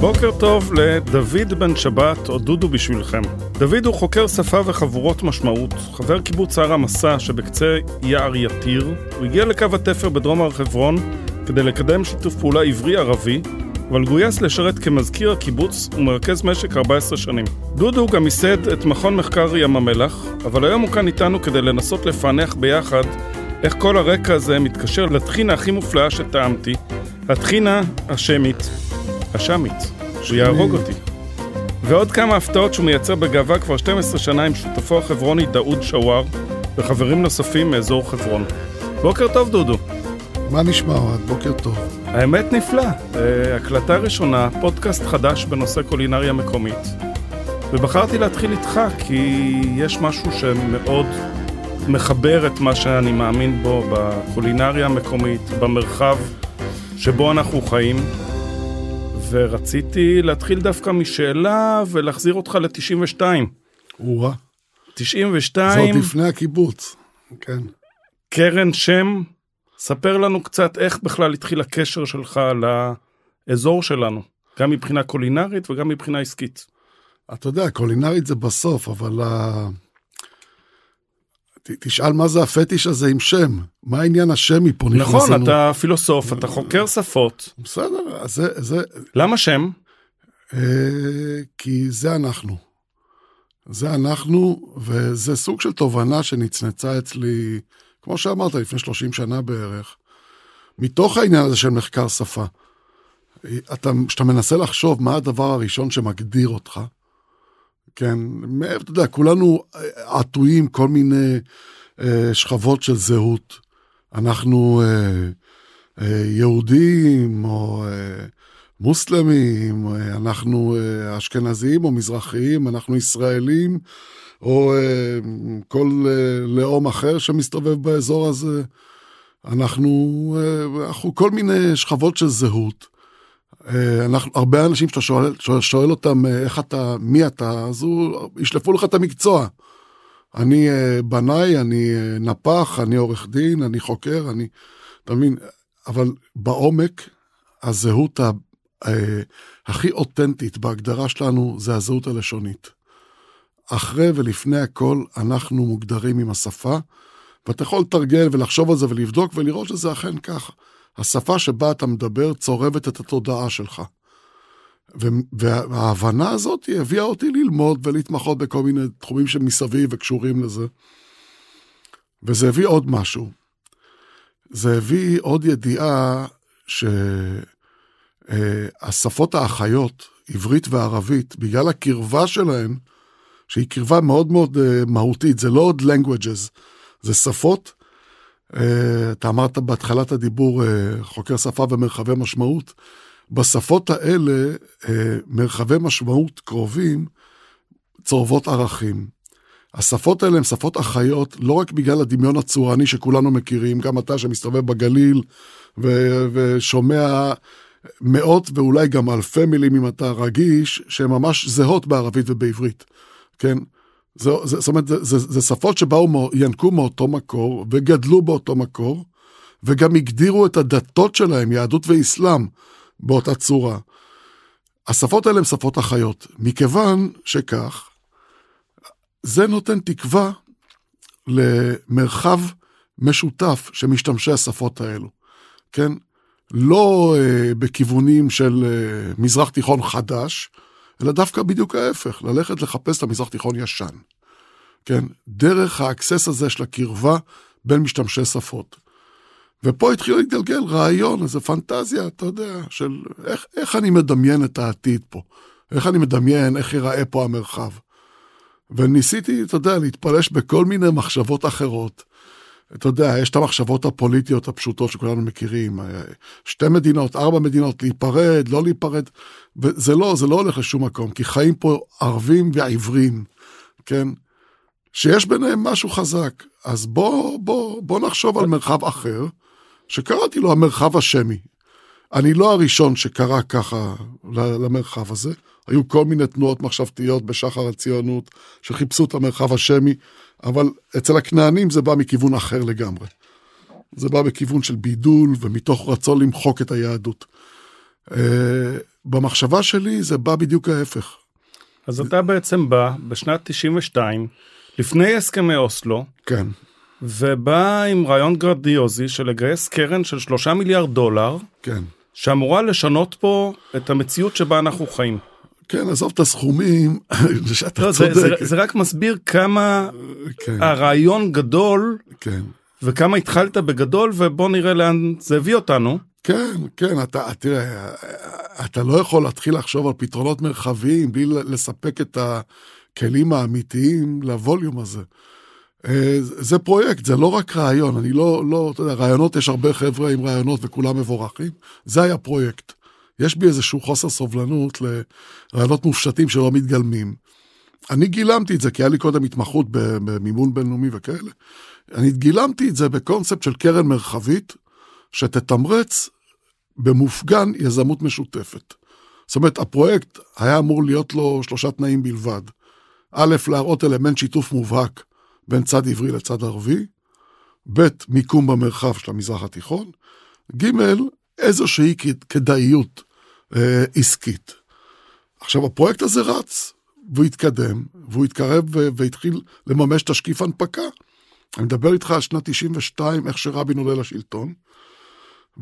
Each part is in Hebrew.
בוקר טוב לדוד בן שבת, או דודו בשבילכם. דוד הוא חוקר שפה וחבורות משמעות, חבר קיבוץ ערמהסה שבקצה יער יתיר. הוא הגיע לקו התפר בדרום הר חברון כדי לקדם שיתוף פעולה עברי-ערבי, אבל גויס לשרת כמזכיר הקיבוץ ומרכז משק 14 שנים. דודו גם ייסד את מכון מחקר ים המלח, אבל היום הוא כאן איתנו כדי לנסות לפענח ביחד איך כל הרקע הזה מתקשר לטחינה הכי מופלאה שטעמתי, הטחינה השמית. שיהרוג אותי. ועוד כמה הפתעות שהוא מייצר בגאווה כבר 12 שנה עם שותפו החברוני דאוד שואר וחברים נוספים מאזור חברון. בוקר טוב דודו. מה נשמע עוד? בוקר טוב. האמת נפלא. הקלטה ראשונה, פודקאסט חדש בנושא קולינריה מקומית. ובחרתי להתחיל איתך כי יש משהו שמאוד מחבר את מה שאני מאמין בו בקולינריה המקומית, במרחב שבו אנחנו חיים. ורציתי להתחיל דווקא משאלה ולהחזיר אותך ל-92. אורה. 92. זאת לפני הקיבוץ, כן. קרן שם, ספר לנו קצת איך בכלל התחיל הקשר שלך לאזור שלנו, גם מבחינה קולינרית וגם מבחינה עסקית. אתה יודע, קולינרית זה בסוף, אבל תשאל מה זה הפטיש הזה עם שם. מה העניין השמי פה? נכון, אתה פילוסוף, אתה חוקר שפות. בסדר, זה... למה שם? כי זה אנחנו. זה אנחנו, וזה סוג של תובנה שנצנצה אצלי, כמו שאמרת, לפני 30 שנה בערך, מתוך העניין הזה של מחקר שפה. כשאתה מנסה לחשוב מה הדבר הראשון שמגדיר אותך, כן, אתה יודע, כולנו עטויים כל מיני שכבות של זהות. אנחנו יהודים או מוסלמים, אנחנו אשכנזים או מזרחיים, אנחנו ישראלים, או כל לאום אחר שמסתובב באזור הזה. אנחנו כל מיני שכבות של זהות. אנחנו, הרבה אנשים שאתה שואל אותם איך אתה, מי אתה, אז ישלפו לך את המקצוע. אני בנאי, אני נפח, אני עורך דין, אני חוקר, אני, תאמין, אבל בעומק, הזהות הכי אותנטית בהגדרה שלנו, זה הזהות הלשונית. אחרי ולפני הכל, אנחנו מוגדרים עם השפה, ואתה יכול לתרגל ולחשוב על זה ולבדוק ולראות שזה אכן כך. השפה שבה אתה מדבר צורבת את התודעה שלך. וההבנה הזאת הביאה אותי ללמוד ולהתמחות בכל מיני תחומים שמסביב וקשורים לזה. וזה הביא עוד משהו. זה הביא עוד ידיעה שהשפות האחיות, עברית וערבית, בגלל הקרבה שלהן, שהיא קרבה מאוד מאוד מהותית, זה לא עוד languages, זה שפות, אתה אמרת בהתחלת הדיבור חוקר שפה ומרחבי משמעות. בשפות האלה מרחבי משמעות קרובים צורבות ערכים. השפות האלה הן שפות אחיות, לא רק בגלל הדמיון הצורני שכולנו מכירים, גם אתה שמסתובב בגליל ושומע מאות ואולי גם אלפי מילים אם אתה רגיש, שהן ממש זהות בערבית ובעברית, כן? זאת אומרת, זה שפות שבאו, ינקו מאותו מקור, וגדלו באותו מקור, וגם הגדירו את הדתות שלהם, יהדות ואיסלאם, באותה צורה. השפות האלה הן שפות אחיות. מכיוון שכך, זה נותן תקווה למרחב משותף שמשתמשי השפות האלו. כן? לא בכיוונים של מזרח תיכון חדש, אלא דווקא בדיוק ההפך, ללכת לחפש את המזרח תיכון ישן. כן? דרך האקסס הזה של הקרבה בין משתמשי שפות. ופה התחיל להתגלגל רעיון, איזו פנטזיה, אתה יודע, של איך אני מדמיין את העתיד פה. איך אני מדמיין, איך ייראה פה המרחב. וניסיתי, אתה יודע, להתפלש בכל מיני מחשבות אחרות. אתה יודע, יש את המחשבות הפוליטיות הפשוטות שכולנו מכירים, 2 מדינות, 4 מדינות, להיפרד, לא להיפרד, וזה לא הולך לשום מקום, כי חיים פה ערבים ועברים, כן? שיש ביניהם משהו חזק, אז בוא נחשוב על מרחב אחר, שקראתי לו המרחב השמי. אני לא הראשון שקרא ככה למרחב הזה, היו כל מיני תנועות מחשבתיות בשחר הציונות, שחיפשו את המרחב השמי, אבל אצל הכנענים זה בא מכיוון אחר לגמרי. זה בא בכיוון של בידול, ומתוך רצון למחוק את היהדות. במחשבה שלי זה בא בדיוק ההפך. אז אתה בעצם בא בשנת 92, לפני הסכמי אוסלו, כן. ובא עם רעיון גרדיוזי של לגייס קרן של 3 מיליארד דולר, כן. שאמורה לשנות פה את המציאות שבה אנחנו חיים. כן, עזוב את הסכומים, שאתה צודק. זה רק מסביר כמה הרעיון גדול, וכמה התחלת בגדול, ובוא נראה לאן זה הביא אותנו. כן, כן, תראה, אתה לא יכול להתחיל לחשוב על פתרונות מרחביים, בלי לספק את הכלים האמיתיים לווליום הזה. זה פרויקט, זה לא רק רעיון, אני לא, אתה יודע, רעיונות, יש הרבה חבר'ה עם רעיונות וכולם מבורכים, זה היה פרויקט. יש בי איזשהו חוסר סובלנות לרעיונות מופשטים שלא מתגלמים. אני גילמתי את זה, כי היה לי קודם התמחות במימון בינלאומי וכאלה. אני גילמתי את זה בקונספט של קרן מרחבית, שתתמרץ במופגן יזמות משותפת. זאת אומרת, הפרויקט היה אמור להיות לו 3 תנאים בלבד. א', להראות אלמנט שיתוף מובהק, בין צד עברי לצד ערבי, ב' מיקום במרחב של המזרח התיכון, ג' איזושהי כדאיות עסקית. עכשיו, הפרויקט הזה רץ, והוא התקדם, והוא התקרב והתחיל לממש תשקיף הנפקה. אני מדבר איתך על שנת 92, איך שרבין עולה לשלטון,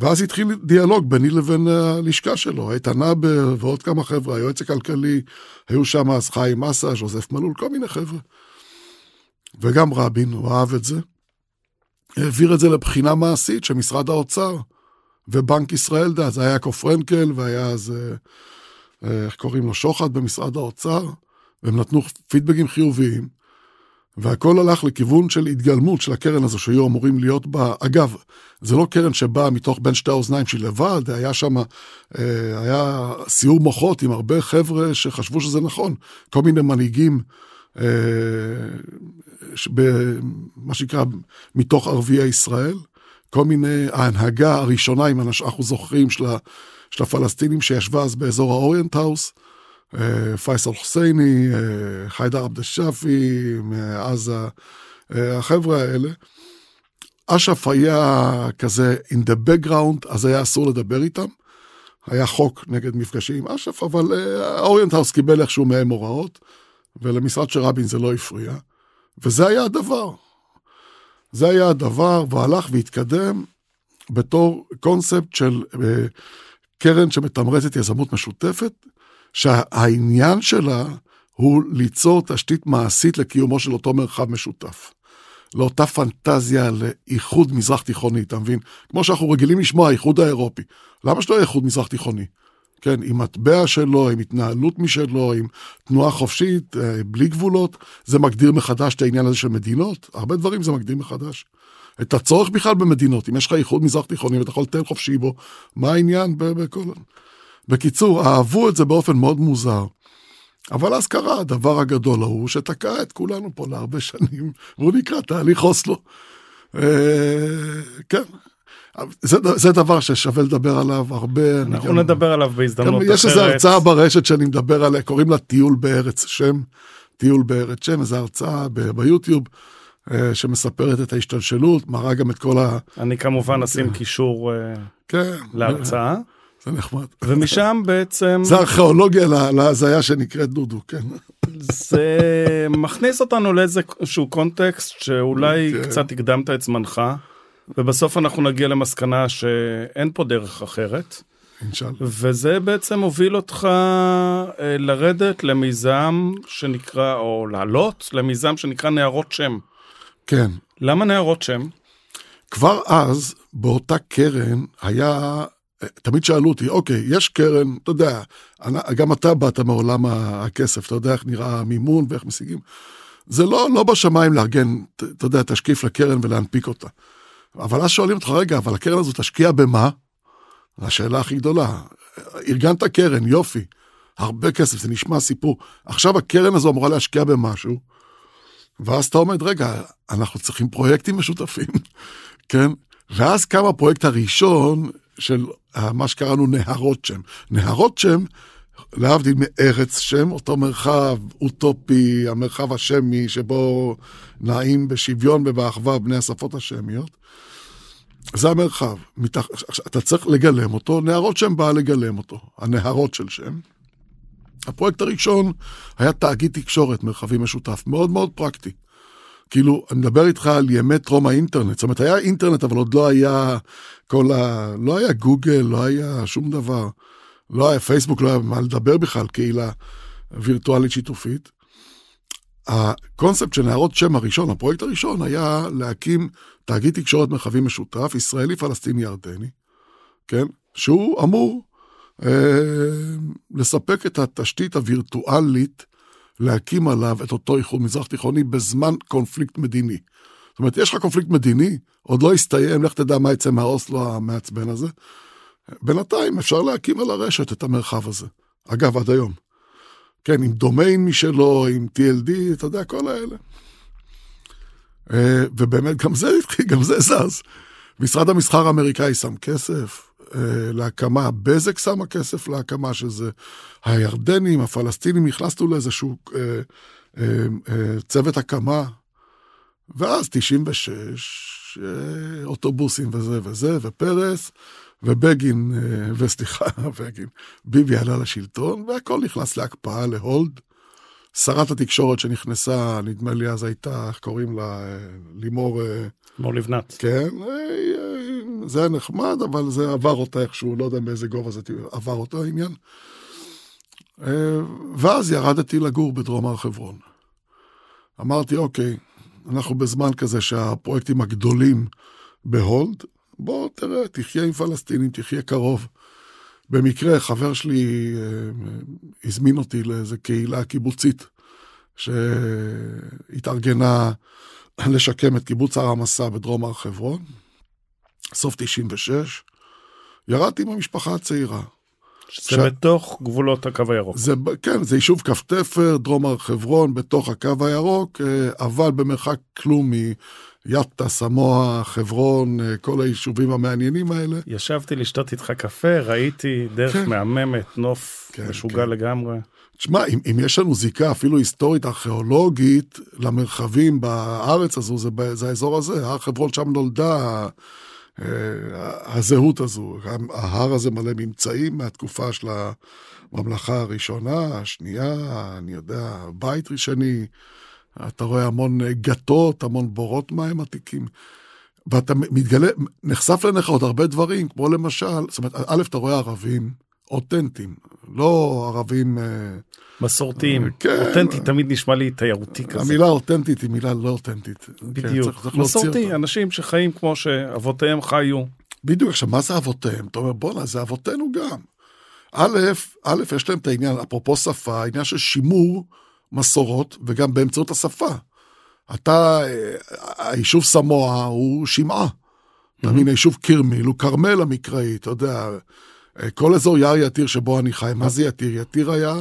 ואז התחיל דיאלוג ביני לבין הלשכה שלו, איתנה ועוד כמה חבר'ה, היועץ הכלכלי, היו שם אז חיים מסה, ז'וזף מלול, כל מיני חבר'ה. וגם רבין, הוא אהב את זה, העביר את זה לבחינה מעשית, שמשרד האוצר ובנק ישראל, זה היה קופרנקל, והיה אז, איך קוראים לו, שוחד במשרד האוצר, והם נתנו פידבקים חיוביים, והכל הלך לכיוון של התגלמות של הקרן הזו, שהיו אמורים להיות בה, אגב, זה לא קרן שבאה מתוך בין שתי האוזניים של לבד, היה שם, היה סיור מוחות עם הרבה חבר'ה שחשבו שזה נכון, כל מיני מנהיגים, מה שנקרא מתוך ערביי ישראל, כל מיני ההנהגה הראשונה, אם אנחנו זוכרים, של הפלסטינים שישבה אז באזור האוריינט האוס, פייסל חוסייני, חיידר עבד השאפי, אז החבר'ה האלה, אשף היה כזה in the background, אז היה אסור לדבר איתם, היה חוק נגד מפגשים עם אשף, אבל האוריינט האוס קיבל איכשהו מהם הוראות, ולמשרד שרבין זה לא הפריע, וזה היה הדבר. זה היה הדבר, והלך והתקדם בתור קונספט של קרן שמתמרצת יזמות משותפת, שהעניין שלה הוא ליצור תשתית מעשית לקיומו של אותו מרחב משותף. לאותה פנטזיה לאיחוד מזרח תיכוני, אתה מבין? כמו שאנחנו רגילים לשמוע, האיחוד האירופי. למה שלא איחוד מזרח תיכוני? כן, עם מטבע שלו, עם התנהלות משלו, עם תנועה חופשית, בלי גבולות, זה מגדיר מחדש את העניין הזה של מדינות, הרבה דברים זה מגדיר מחדש. את הצורך בכלל במדינות, אם יש לך איחוד מזרח תיכוני, ואתה יכול לתן חופשי בו, מה העניין בכל... בקיצור, אהבו את זה באופן מאוד מוזר, אבל אז קרה הדבר הגדול ההוא, שתקע את כולנו פה להרבה שנים, והוא נקרא תהליך אוסלו. כן. זה דבר ששווה לדבר עליו הרבה. אנחנו נדבר עליו בהזדמנות אחרת. יש איזו הרצאה ברשת שאני מדבר עליה, קוראים לה טיול בארץ שם, טיול בארץ שם, איזו הרצאה ביוטיוב, שמספרת את ההשתלשלות, מראה גם את כל ה... אני כמובן אשים קישור להרצאה. זה נחמד. ומשם בעצם... זה ארכיאולוגיה להזיה שנקראת דודו, כן. זה מכניס אותנו לאיזשהו קונטקסט, שאולי קצת הקדמת את זמנך. ובסוף אנחנו נגיע למסקנה שאין פה דרך אחרת. אינשאללה. וזה בעצם הוביל אותך לרדת למיזם שנקרא, או לעלות למיזם שנקרא נערות שם. כן. למה נערות שם? כבר אז, באותה קרן היה, תמיד שאלו אותי, אוקיי, יש קרן, אתה יודע, גם אתה באת מעולם הכסף, אתה יודע איך נראה המימון ואיך משיגים. זה לא בשמיים לארגן, אתה יודע, תשקיף לקרן ולהנפיק אותה. אבל אז שואלים אותך, רגע, אבל הקרן הזו תשקיע במה? השאלה הכי גדולה. ארגנת קרן, יופי. הרבה כסף, זה נשמע סיפור. עכשיו הקרן הזו אמורה להשקיע במשהו, ואז אתה עומד, רגע, אנחנו צריכים פרויקטים משותפים. כן? ואז קם הפרויקט הראשון של מה שקראנו נהרות שם. נהרות שם להבדיל מארץ שם, אותו מרחב אוטופי, המרחב השמי, שבו נעים בשוויון ובאחווה בני השפות השמיות, זה המרחב. אתה צריך לגלם אותו, נהרות שם באה לגלם אותו, הנהרות של שם. הפרויקט הראשון היה תאגיד תקשורת, מרחבי משותף, מאוד מאוד פרקטי. כאילו, אני מדבר איתך על ימי טרום האינטרנט, זאת אומרת, היה אינטרנט, אבל עוד לא היה כל לא היה גוגל, לא היה שום דבר. לא היה פייסבוק, לא היה מה לדבר בכלל, קהילה וירטואלית שיתופית. הקונספט של נערות שם הראשון, הפרויקט הראשון, היה להקים תאגיד תקשורת מרחבי משותף, ישראלי, פלסטיני, ירדני, כן? שהוא אמור לספק את התשתית הווירטואלית, להקים עליו את אותו איחוד מזרח תיכוני בזמן קונפליקט מדיני. זאת אומרת, יש לך קונפליקט מדיני, עוד לא הסתיים, לך תדע מה יצא מהאוסלו המעצבן הזה, בינתיים אפשר להקים על הרשת את המרחב הזה. אגב, עד היום. כן, עם דומיין משלו, עם TLD, אתה יודע, כל האלה. ובאמת, גם זה התחיל, גם זה זז. משרד המסחר האמריקאי שם כסף להקמה, בזק שמה כסף להקמה של זה. הירדנים, הפלסטינים, נכנסנו לאיזשהו צוות הקמה. ואז 96, אוטובוסים וזה וזה, ופרס, ובגין, וסליחה, בגין, ביבי עלה לשלטון, והכל נכנס להקפאה, להולד. שרת התקשורת שנכנסה, נדמה לי אז הייתה, קוראים לה, לימור לבנת. כן, זה היה נחמד, אבל זה עבר אותה איכשהו, לא יודע מאיזה גובה זה עבר אותה העניין. ואז ירדתי לגור בדרום הר חברון. אמרתי, אוקיי, אנחנו בזמן כזה שהפרויקטים הגדולים בהולד, בוא תראה, תחיה עם פלסטינים, תחיה קרוב. במקרה, חבר שלי הזמין אותי לאיזו קהילה קיבוצית, שהתארגנה לשקם את קיבוץ ערמהסה בדרום הר חברון, סוף 96, ירדתי עם המשפחה הצעירה. שזה בתוך גבולות הקו הירוק. זה, כן, זה יישוב כף תפר, דרום הר חברון, בתוך הקו הירוק, אבל במרחק כלום יפתה, סמואה, חברון, כל היישובים המעניינים האלה. ישבתי לשתות איתך קפה, ראיתי דרך כן. מהממת, נוף כן, משוגע כן. לגמרי. תשמע, אם יש לנו זיקה אפילו היסטורית, ארכיאולוגית, למרחבים בארץ הזו, זה האזור הזה, הר חברון שם נולדה, הזהות הזו, ההר הזה מלא ממצאים מהתקופה של הממלכה הראשונה, השנייה, אני יודע, בית ראשני, אתה רואה המון גטות, המון בורות מים עתיקים, ואתה מתגלה, נחשף לנך עוד הרבה דברים, כמו למשל, זאת אומרת, א', אתה רואה ערבים אותנטיים, לא ערבים מסורתיים, כן, אותנטי תמיד נשמע לי תיירותי כזה. המילה אותנטית היא מילה לא אותנטית. בדיוק, כן, צריך מסורתי, אנשים שחיים כמו שאבותיהם חיו. בדיוק, עכשיו, מה זה אבותיהם? אתה אומר, בונה, זה אבותינו גם. א', יש להם את העניין, אפרופו שפה, העניין של שימור, מסורות, וגם באמצעות השפה. אתה, היישוב סמואה הוא שמעה. אתה מבין, היישוב קרמיל, הוא קרמל המקראי, אתה יודע, כל אזור יער יתיר שבו אני חי, מה זה יתיר? יתיר היה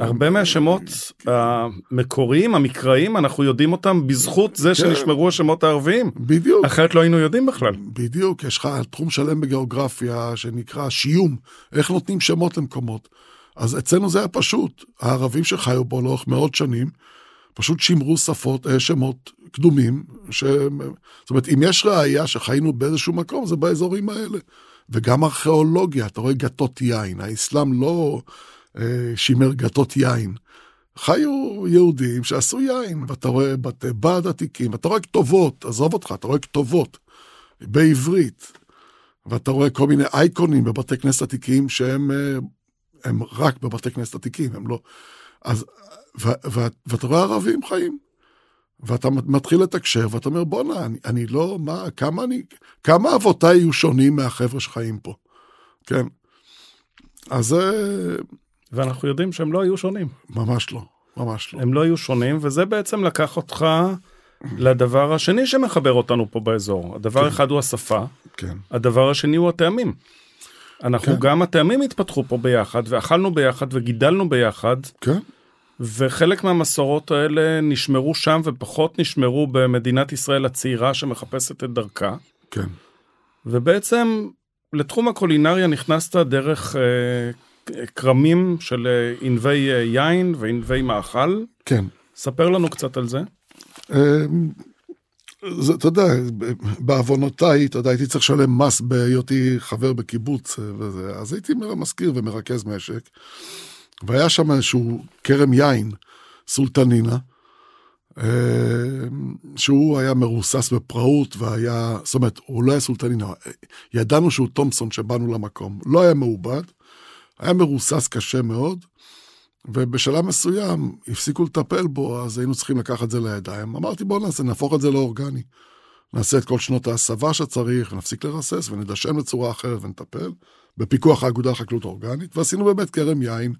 הרבה מהשמות המקוריים, המקראיים, אנחנו יודעים אותם בזכות זה שנשמרו השמות הערביים. בדיוק. אחרת לא היינו יודעים בכלל. בדיוק, יש לך תחום שלם בגיאוגרפיה, שנקרא שיום, איך נותנים שמות למקומות. אז אצלנו זה היה פשוט, הערבים שחיו בו לאורך מאות שנים, פשוט שימרו שפות, שמות קדומים, זאת אומרת, אם יש ראייה שחיינו באיזשהו מקום, זה באזורים האלה. וגם ארכיאולוגיה, אתה רואה גתות יין, האסלאם לא שימר גתות יין, חיו יהודים שעשו יין, ואתה רואה בתי בד עתיקים, ואתה רואה כתובות, עזוב אותך, אתה רואה כתובות בעברית, ואתה רואה כל מיני אייקונים בבתי כנסת עתיקים שהם הם רק בבתי כנסת עתיקים, הם לא. אז, ואתה רואה ערבים חיים, ואתה מתחיל לתקשר, ואתה אומר, בונה, אני לא, מה, כמה אבותיי יהיו שונים מהחבר'ה שחיים פה, כן? אז ואנחנו יודעים שהם לא היו שונים. ממש לא, ממש לא. הם לא היו שונים, וזה בעצם לקח אותך לדבר השני שמחבר אותנו פה באזור. הדבר האחד הוא השפה, הדבר השני הוא הטעמים. אנחנו כן. גם הטעמים התפתחו פה ביחד, ואכלנו ביחד, וגידלנו ביחד, כן. וחלק מהמסורות האלה נשמרו שם, ופחות נשמרו במדינת ישראל הצעירה, שמחפשת את דרכה. כן. ובעצם לתחום הקולינריה נכנסת דרך קרמים של ענבי יין וענבי מאכל. כן. ספר לנו קצת על זה. אתה יודע, בעוונותיי, אתה יודע, הייתי צריך לשלם מס בהיותי חבר בקיבוץ וזה, אז הייתי מזכיר ומרכז משק, והיה שם איזשהו קרם יין, סולטנינה, שהוא היה מרוסס בפראות, והיה, זאת אומרת, הוא לא היה סולטנינה, ידענו שהוא תומסון שבאנו למקום, לא היה מעובד, היה מרוסס קשה מאוד, ובשלב מסוים הפסיקו לטפל בו, אז היינו צריכים לקחת את זה לידיים. אמרתי, בוא נהפוך את זה לאורגני. נעשה את כל שנות ההסבה שצריך, ונפסיק לרסס, ונדשן בצורה אחרת, ונטפל, בפיקוח האגודה לחקלאות אורגנית, ועשינו באמת קרם יין.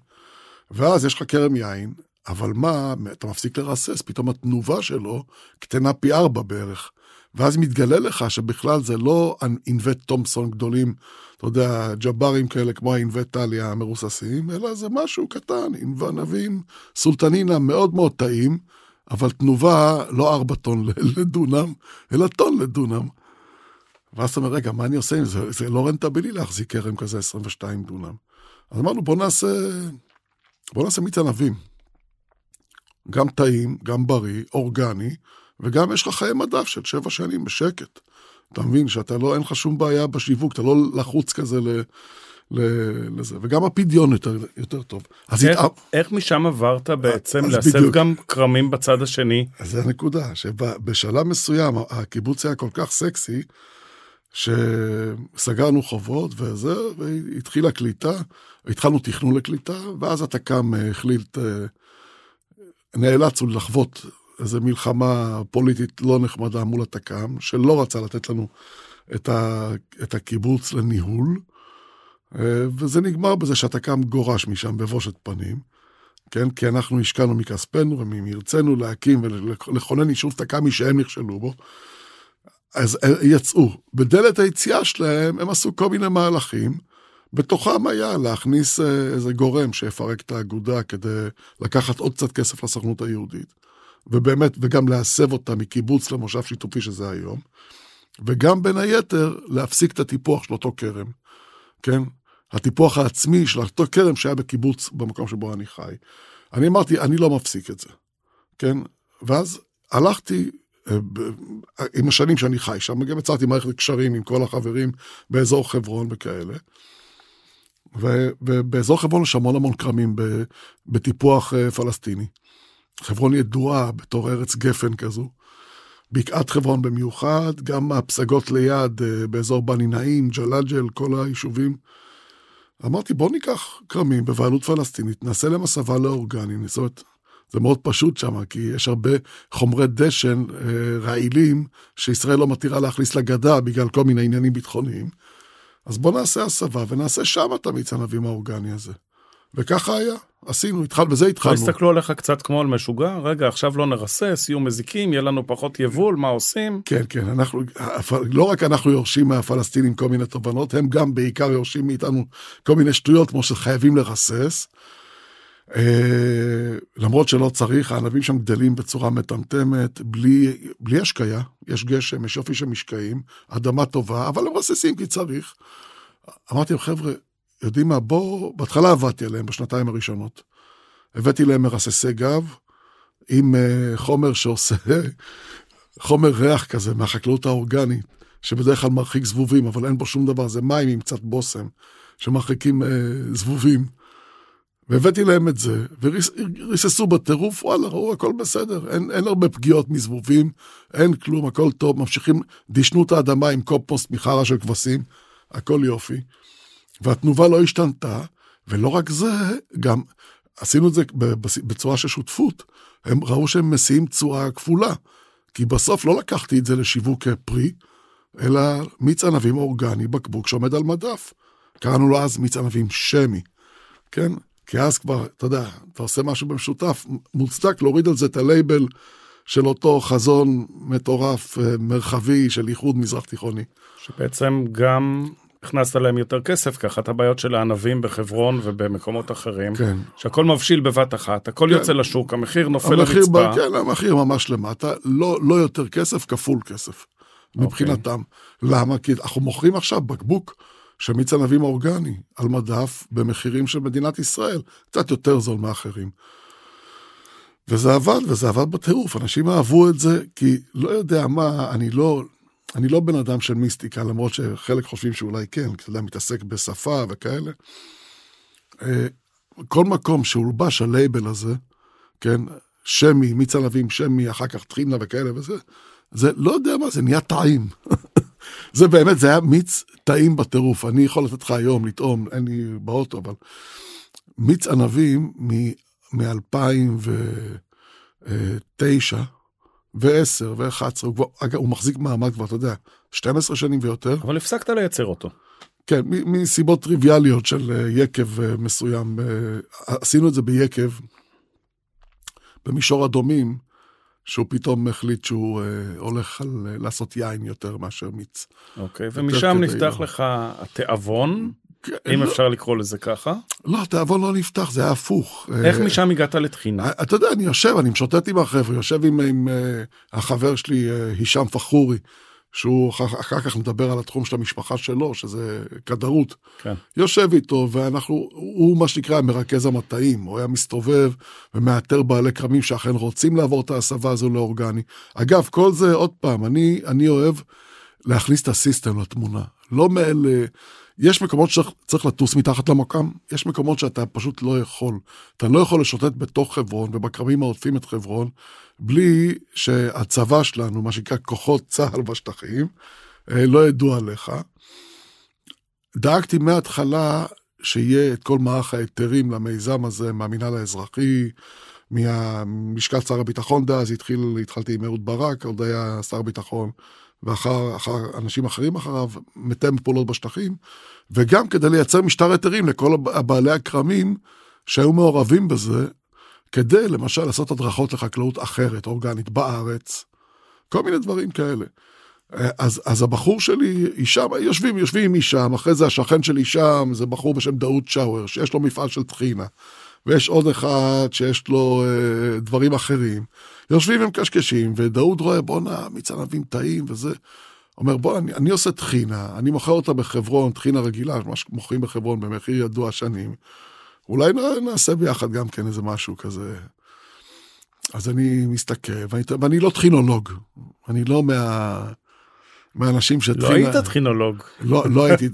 ואז יש לך קרם יין, אבל מה, אתה מפסיק לרסס, פתאום התנובה שלו קטנה פי 4 בערך. ואז מתגלה לך שבכלל זה לא ענבי תומסון גדולים, אתה יודע, ג'ברים כאלה כמו הענבי טליה המרוססים, אלא זה משהו קטן, ענבי ענבים, סולטנינה מאוד מאוד טעים, אבל תנובה לא 4 טון לדונם, אלא טון לדונם. ואז אתה אומר, רגע, מה אני עושה עם זה? זה לא רנטבילי להחזיק קרם כזה 22 דונם. אז אמרנו, בוא נעשה מיץ ענבים. גם טעים, גם בריא, אורגני, וגם יש לך חיי מדף של 7 שנים בשקט. אתה מבין שאתה לא, אין לך שום בעיה בשיווק, אתה לא לחוץ כזה לזה. וגם הפדיון יותר טוב. איך משם עברת בעצם להסב גם קרמים בצד השני? אז זה הנקודה, שבשלב מסוים הקיבוץ היה כל כך סקסי, שסגרנו חובות וזה, והתחילה קליטה, התחלנו תכנון לקליטה, ואז אתה קם, נאלצנו לחוות איזו מלחמה פוליטית לא נחמדה מול התקם, שלא רצה לתת לנו את הקיבוץ לניהול, וזה נגמר בזה שהתקם גורש משם בבושת פנים, כן? כי אנחנו השקענו מכספנו ומרצנו להקים ולכונן יישוב תקמי שהם נכשלו בו, אז יצאו. בדלת היציאה שלהם הם עשו כל מיני מהלכים, בתוכם היה להכניס איזה גורם שיפרק את האגודה כדי לקחת עוד קצת כסף לסוכנות היהודית. ובאמת, וגם להסב אותה מקיבוץ למושב שיתופי שזה היום, וגם בין היתר, להפסיק את הטיפוח של אותו קרם, כן? הטיפוח העצמי של אותו קרם שהיה בקיבוץ במקום שבו אני חי. אני אמרתי, אני לא מפסיק את זה, כן? ואז הלכתי עם השנים שאני חי שם, גם הצעתי מערכת קשרים עם כל החברים באזור חברון וכאלה, ובאזור חברון יש המון המון קרמים בטיפוח פלסטיני. חברון ידועה בתור ארץ גפן כזו, בקעת חברון במיוחד, גם הפסגות ליד באזור בני נעים, ג'לג'ל, כל היישובים. אמרתי, בוא ניקח קרמים בבעלות פלסטינית, נעשה להם הסבה לאורגני, זאת אומרת, זה מאוד פשוט שם, כי יש הרבה חומרי דשן רעילים, שישראל לא מתירה להכניס לגדה, בגלל כל מיני עניינים ביטחוניים. אז בוא נעשה הסבה, ונעשה שם את המיץ ענבים האורגני הזה. וככה היה, עשינו, וזה התחלנו. הסתכלו עליך קצת כמו על משוגע, רגע, עכשיו לא נרסס, יהיו מזיקים, יהיה לנו פחות יבול, מה עושים? כן, כן, לא רק אנחנו יורשים מהפלסטינים כל מיני תובנות, הם גם בעיקר יורשים מאיתנו כל מיני שטויות, כמו שחייבים לרסס, למרות שלא צריך, הענבים שם גדלים בצורה מטמטמת, בלי השקיה, יש גשם, יש יופי שמשקעים, אדמה טובה, אבל הם רססים כי צריך. אמרתי להם, חבר'ה, יודעים מה, בהתחלה עבדתי עליהם בשנתיים הראשונות. הבאתי להם מרססי גב, עם חומר שעושה, חומר ריח כזה, מהחקלאות האורגנית, שבדרך כלל מרחיק זבובים, אבל אין בו שום דבר, זה מים עם קצת בוסם, שמרחיקים זבובים. והבאתי להם את זה, וריססו בטירוף, וואלה, הכל בסדר, אין הרבה פגיעות מזבובים, אין כלום, הכל טוב, ממשיכים, דישנו את האדמה עם קופוסט מחרה של כבשים, הכל יופי. והתנובה לא השתנתה, ולא רק זה, גם עשינו את זה בצורה של שותפות, הם ראו שהם מסיעים צורה כפולה, כי בסוף לא לקחתי את זה לשיווק פרי, אלא מיץ ענבים אורגני בקבוק שעומד על מדף, קראנו לו אז מיץ ענבים שמי, כן? כי אז כבר, אתה יודע, אתה עושה משהו במשותף, מוצדק להוריד על זה את הלייבל של אותו חזון מטורף מרחבי של ייחוד מזרח תיכוני. שבעצם גם הכנסת להם יותר כסף, ככה, את הבעיות של הענבים בחברון ובמקומות אחרים, כן. שהכל מבשיל בבת אחת, הכל כן. יוצא לשוק, המחיר נופל לרצפה. כן, המחיר ממש למטה, לא יותר כסף, כפול כסף, מבחינתם. למה? כי אנחנו מוכרים עכשיו בקבוק שמיץ ענבים אורגני, על מדף במחירים של מדינת ישראל, קצת יותר זול מאחרים. וזה עבד בטירוף, אנשים אהבו את זה, כי לא יודע מה, אני לא בן אדם של מיסטיקה, למרות שחלק חושבים שאולי כן, כי אתה יודע, מתעסק בשפה וכאלה. כל מקום שהולבש הלייבל הזה, כן, שמי, מיץ ענבים, שמי, אחר כך טחינה וכאלה וזה, זה לא יודע מה, זה נהיה טעים. זה באמת, זה היה מיץ טעים בטירוף. אני יכול לתת לך היום לטעום, אין לי באוטו, אבל מיץ ענבים מ-2009 ו-10 ו-11, הוא מחזיק מעמד כבר, אתה יודע, 12 שנים ויותר. אבל הפסקת לייצר אותו. כן, מסיבות טריוויאליות של יקב מסוים. עשינו את זה ביקב, במישור אדומים, שהוא פתאום החליט שהוא הולך לעשות יין יותר מאשר מיץ. אוקיי, ומשם נפתח לך התאבון, אם אפשר לקרוא לזה ככה? לא, התאבון לא נפתח, זה היה הפוך. איך משם הגעת לטחינה? אתה יודע, אני יושב, אני משוטט עם החבר'ה, יושב עם החבר שלי, הישאם פחורי, שהוא אחר כך מדבר על התחום של המשפחה שלו, שזה כדרות. יושב איתו, הוא מה שנקרא מרכז המטעים, הוא היה מסתובב ומאתר בעלי כרמים שאכן רוצים לעבור את ההסבה הזו לאורגני. אגב, כל זה, עוד פעם, אני אוהב להכניס את הסיסטם לתמונה. לא מאלה, יש מקומות שצריך לטוס מתחת למקם, יש מקומות שאתה פשוט לא יכול. אתה לא יכול לשוטט בתוך חברון, ובקרמים העוטפים את חברון, בלי שהצבא שלנו, מה שנקרא כוחות צהל בשטחים, לא ידוע עליך. דאגתי מההתחלה שיהיה את כל מערך ההיתרים למיזם הזה, מהמינהל האזרחי, מהמשקעת שר הביטחון דאז, התחלתי עם אהוד ברק, עוד היה שר הביטחון, ואחר אנשים אחרים אחריו, מתאם פעולות בשטחים, וגם כדי לייצר משטר היתרים לכל הבעלי הכרמים שהיו מעורבים בזה, כדי למשל לעשות הדרכות לחקלאות אחרת, אורגנית, בארץ, כל מיני דברים כאלה. אז הבחור שלי, יושבים עם אישם, אחרי זה השכן של אישם, זה בחור בשם דאוד שואר, שיש לו מפעל של טחינה, ויש עוד אחד שיש לו דברים אחרים, יושבים עם קשקשים, ודאוד רואה, בונה, מיץ ענבים טעים וזה, אומר, בוא, אני עושה טחינה, אני מוכר אותה בחברון, טחינה רגילה, מה שמוכרים בחברון במחיר ידוע שנים, אולי נעשה ביחד גם כן איזה משהו כזה. אז אני מסתכל, ואני לא טחינולוג, אני לא מהאנשים שטחינה... לא היית טחינולוג.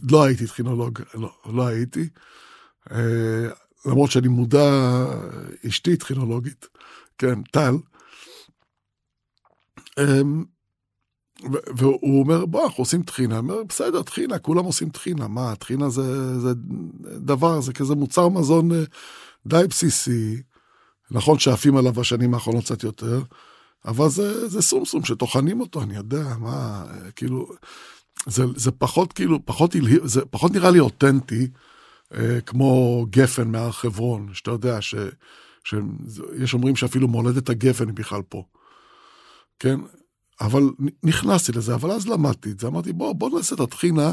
לא הייתי טחינולוג, לא הייתי. למרות שאני מודע אשתי טחינולוגית, כן, טל, והוא אומר, בוא, אנחנו עושים טחינה. אומר, בסדר, טחינה, כולם עושים טחינה. מה, טחינה זה דבר, זה כזה מוצר מזון די בסיסי. נכון שעפים עליו השנים האחרונות קצת יותר, אבל זה סומסום שטוחנים אותו, אני יודע, מה, כאילו, זה פחות, כאילו, פחות נראה לי אותנטי, כמו גפן מהר חברון, שאתה יודע, שיש אומרים שאפילו מולדת הגפן היא בכלל פה. כן, אבל נכנסתי לזה, אבל אז למדתי את זה, אמרתי, בוא נעשה את הטחינה,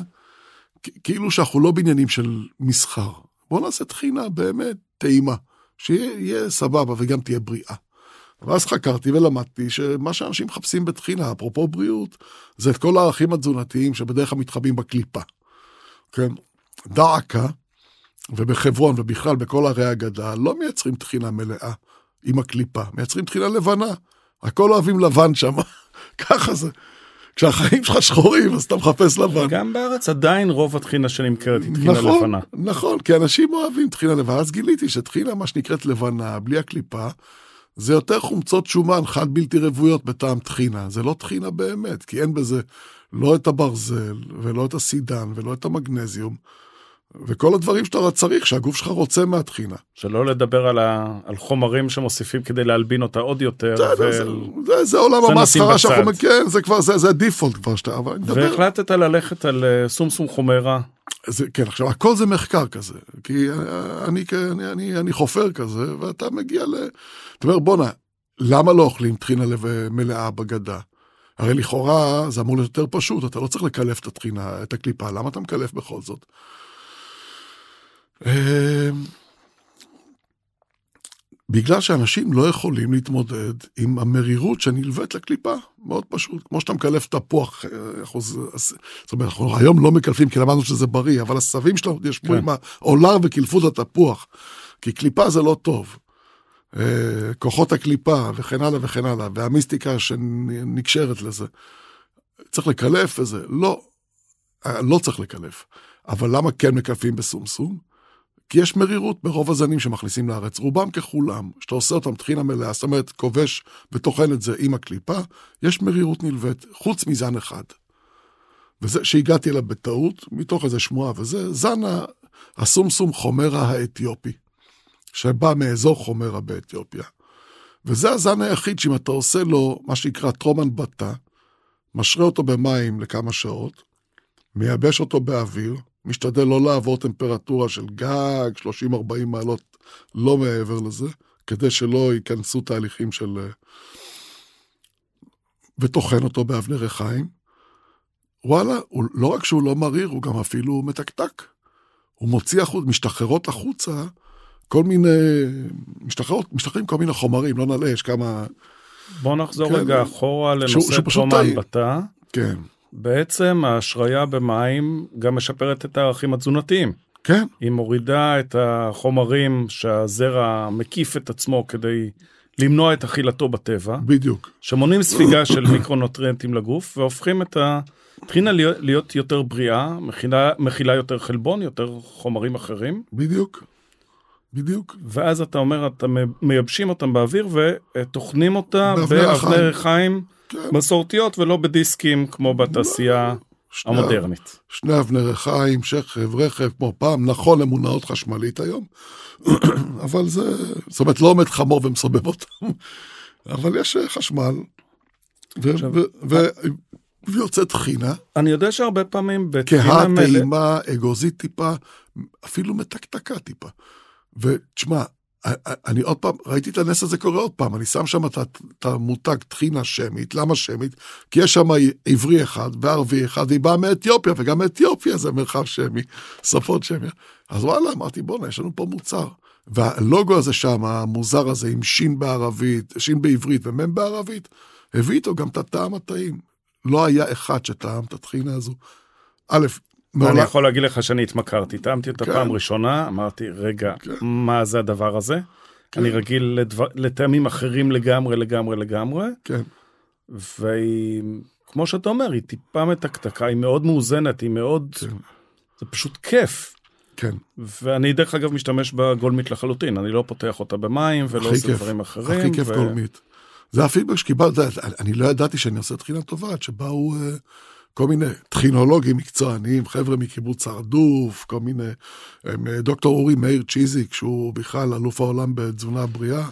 כאילו שאנחנו לא בעניינים של מסחר, בוא נעשה טחינה באמת טעימה, שיהיה סבבה וגם תהיה בריאה. ואז חקרתי ולמדתי שמה שאנשים מחפשים בטחינה, אפרופו בריאות, זה את כל הערכים התזונתיים שבדרך כלל מתחבאים בקליפה. כן, דעקה, ובחברון ובכלל בכל ערי הגדה, לא מייצרים טחינה מלאה עם הקליפה, מייצרים טחינה לבנה, הכל אוהבים לבן שם, ככה זה. כשהחיים שלך שחורים, אז אתה מחפש לבן. גם בארץ עדיין רוב התחינה שנמכרת היא תחינה לבנה. נכון, כי אנשים אוהבים תחינה לבנה, אז גיליתי שתחינה מה שנקראת לבנה, בלי הקליפה, זה יותר חומצות שומן, חד בלתי רבויות בטעם תחינה, זה לא תחינה באמת, כי אין בזה לא את הברזל, ולא את הסידן, ולא את המגנזיום, וכל הדברים שאתה צריך, שהגוף שלך רוצה מהטחינה. שלא לדבר על חומרים שמוסיפים כדי להלבין אותה עוד יותר. זה עולם המסחרה שאנחנו מכירים, זה כבר, זה הדיפולט כבר שאתה, אבל אני מדבר. והחלטת ללכת על סומסום חומרה. כן, עכשיו, הכל זה מחקר כזה, כי אני חופר כזה, ואתה מגיע אתה אומר, בונה, למה לא אוכלים טחינה מלאה בגדה? הרי לכאורה זה אמור להיות יותר פשוט, אתה לא צריך לקלף את הטחינה, את הקליפה, למה אתה מקלף בכל זאת? בגלל שאנשים לא יכולים להתמודד עם המרירות שנלווית לקליפה, מאוד פשוט, כמו שאתה מקלף תפוח, זאת אומרת, אנחנו היום לא מקלפים, כי למדנו שזה בריא, אבל הסבים שלנו ישבו עם העולר וקלפות התפוח, כי קליפה זה לא טוב. כוחות הקליפה וכן הלאה וכן הלאה, והמיסטיקה שנקשרת לזה. צריך לקלף וזה, לא צריך לקלף. אבל למה כן מקלפים בסומסום? כי יש מרירות ברוב הזנים שמכניסים לארץ, רובם ככולם, שאתה עושה אותם תחינה מלאה, זאת אומרת, כובש וטוחן את זה עם הקליפה, יש מרירות נלווית, חוץ מזן אחד. וזה שהגעתי אליו בטעות, מתוך איזה שמועה, וזה זן הסומסום חומרה האתיופי, שבא מאזור חומרה באתיופיה. וזה הזן היחיד, שאם אתה עושה לו מה שנקרא טרומן בטה, משרה אותו במים לכמה שעות, מייבש אותו באוויר, משתדל לא לעבור טמפרטורה של גג, 30-40 מעלות, לא מעבר לזה, כדי שלא ייכנסו תהליכים של... ותוכן אותו באבני רחיים. וואלה, לא רק שהוא לא מריר, הוא גם אפילו מתקתק. הוא מוציא החוצה, משתחררות החוצה, כל מיני... משתחררים כל מיני חומרים, לא נעלה, יש כמה... בוא נחזור כן, רגע אחורה לנושא תרומן בתא. כן. בעצם ההשריה במים גם משפרת את הערכים התזונתיים. כן. היא מורידה את החומרים שהזרע מקיף את עצמו כדי למנוע את אכילתו בטבע. בדיוק. שמונעים ספיגה של מיקרונוטריאנטים לגוף, והופכים את התחינה להיות יותר בריאה, מכילה יותר חלבון, יותר חומרים אחרים. בדיוק. בדיוק. ואז אתה אומר, אתה מייבשים אותם באוויר ותוכנים אותם באבני רחיים. מסורתיות ולא בדיסקים כמו בתעשייה המודרנית. שני אבני רחיים, שכב, רכב, כמו פעם, נכון למונעות חשמלית היום, אבל זה, זאת אומרת, לא עומד חמור ומסובב אותם, אבל יש חשמל, ויוצא תחינה. אני יודע שהרבה פעמים... כהה, טעימה, אגוזית טיפה, אפילו מתקתקה טיפה. ותשמע, אני עוד פעם, ראיתי את הנס הזה קורה עוד פעם, אני שם שם את המותג טחינה שמית, למה שמית? כי יש שם עברי אחד וערבי אחד, היא באה מאתיופיה, וגם מאתיופיה זה מרחב שמי, שפות שמי. אז וואלה, אמרתי, בוא נה, יש לנו פה מוצר. והלוגו הזה שם, המוזר הזה עם שין בערבית, שין בעברית ומם בערבית, הביא איתו גם את הטעם הטעים. לא היה אחד שטעם את הטחינה הזו. א', אני יכול להגיד לך שאני התמכרתי, טעמתי אותה פעם ראשונה, אמרתי, רגע, מה זה הדבר הזה? אני רגיל לטעמים אחרים לגמרי, וכמו שאתה אומר, היא טיפה מתקתקה, היא מאוד מאוזנת, היא מאוד, זה פשוט כיף. ואני דרך אגב משתמש בגולמית לחלוטין, אני לא פותח אותה במים ולא עושה דברים אחרים. הכי כיף גולמית. זה הפידבק שקיבלתי, אני לא ידעתי שאני עושה תחינה טובה, עד שבאו... כל מיני טחינולוגים מקצוענים, חבר'ה מקיבוץ הרדוף, כל מיני, דוקטור אורי מאיר צ'יזיק, שהוא בכלל אלוף העולם בתזונה בריאה,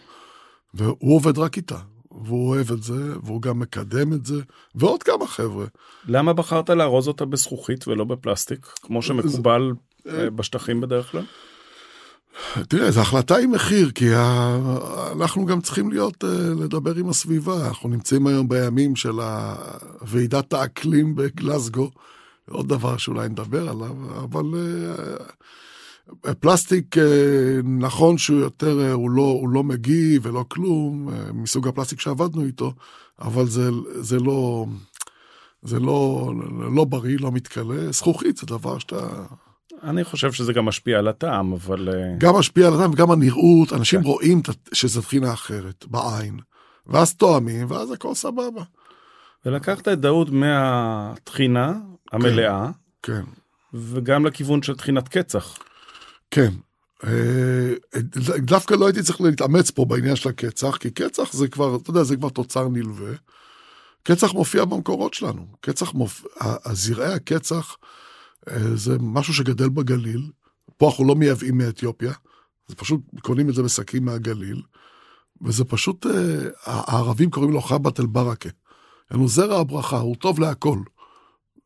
והוא עובד רק איתה, והוא אוהב את זה, והוא גם מקדם את זה, ועוד כמה חבר'ה. למה בחרת לארוז אותה בזכוכית ולא בפלסטיק, כמו שמקובל בשטחים בדרך כלל? תראה, זו החלטה עם מחיר, כי אנחנו גם צריכים לדבר עם הסביבה. אנחנו נמצאים היום בימים של ועידת האקלים בגלסגו, עוד דבר שאולי נדבר עליו, אבל פלסטיק, נכון שהוא יותר, הוא לא מגיע ולא כלום, מסוג הפלסטיק שעבדנו איתו, אבל זה לא בריא, לא מתקלה. זכוכית זה דבר שאתה... אני חושב שזה גם משפיע על הטעם, אבל... גם משפיע על הטעם וגם הנראות, אנשים רואים שזו תחינה אחרת, בעין, ואז תואמים, ואז הכל סבבה. ולקחת את דאוד מהתחינה המלאה, כן. וגם לכיוון של תחינת קצח. כן. דווקא לא הייתי צריך להתאמץ פה בעניין של הקצח, כי קצח זה כבר, אתה יודע, זה כבר תוצר נלווה. קצח מופיע במקורות שלנו. זרעי הקצח... זה משהו שגדל בגליל, פה אנחנו לא מייבאים מאתיופיה, זה פשוט, קונים את זה בשקים מהגליל, וזה פשוט, הערבים קוראים לו חבת אל ברקה, יענו זרע הברכה, הוא טוב להכל,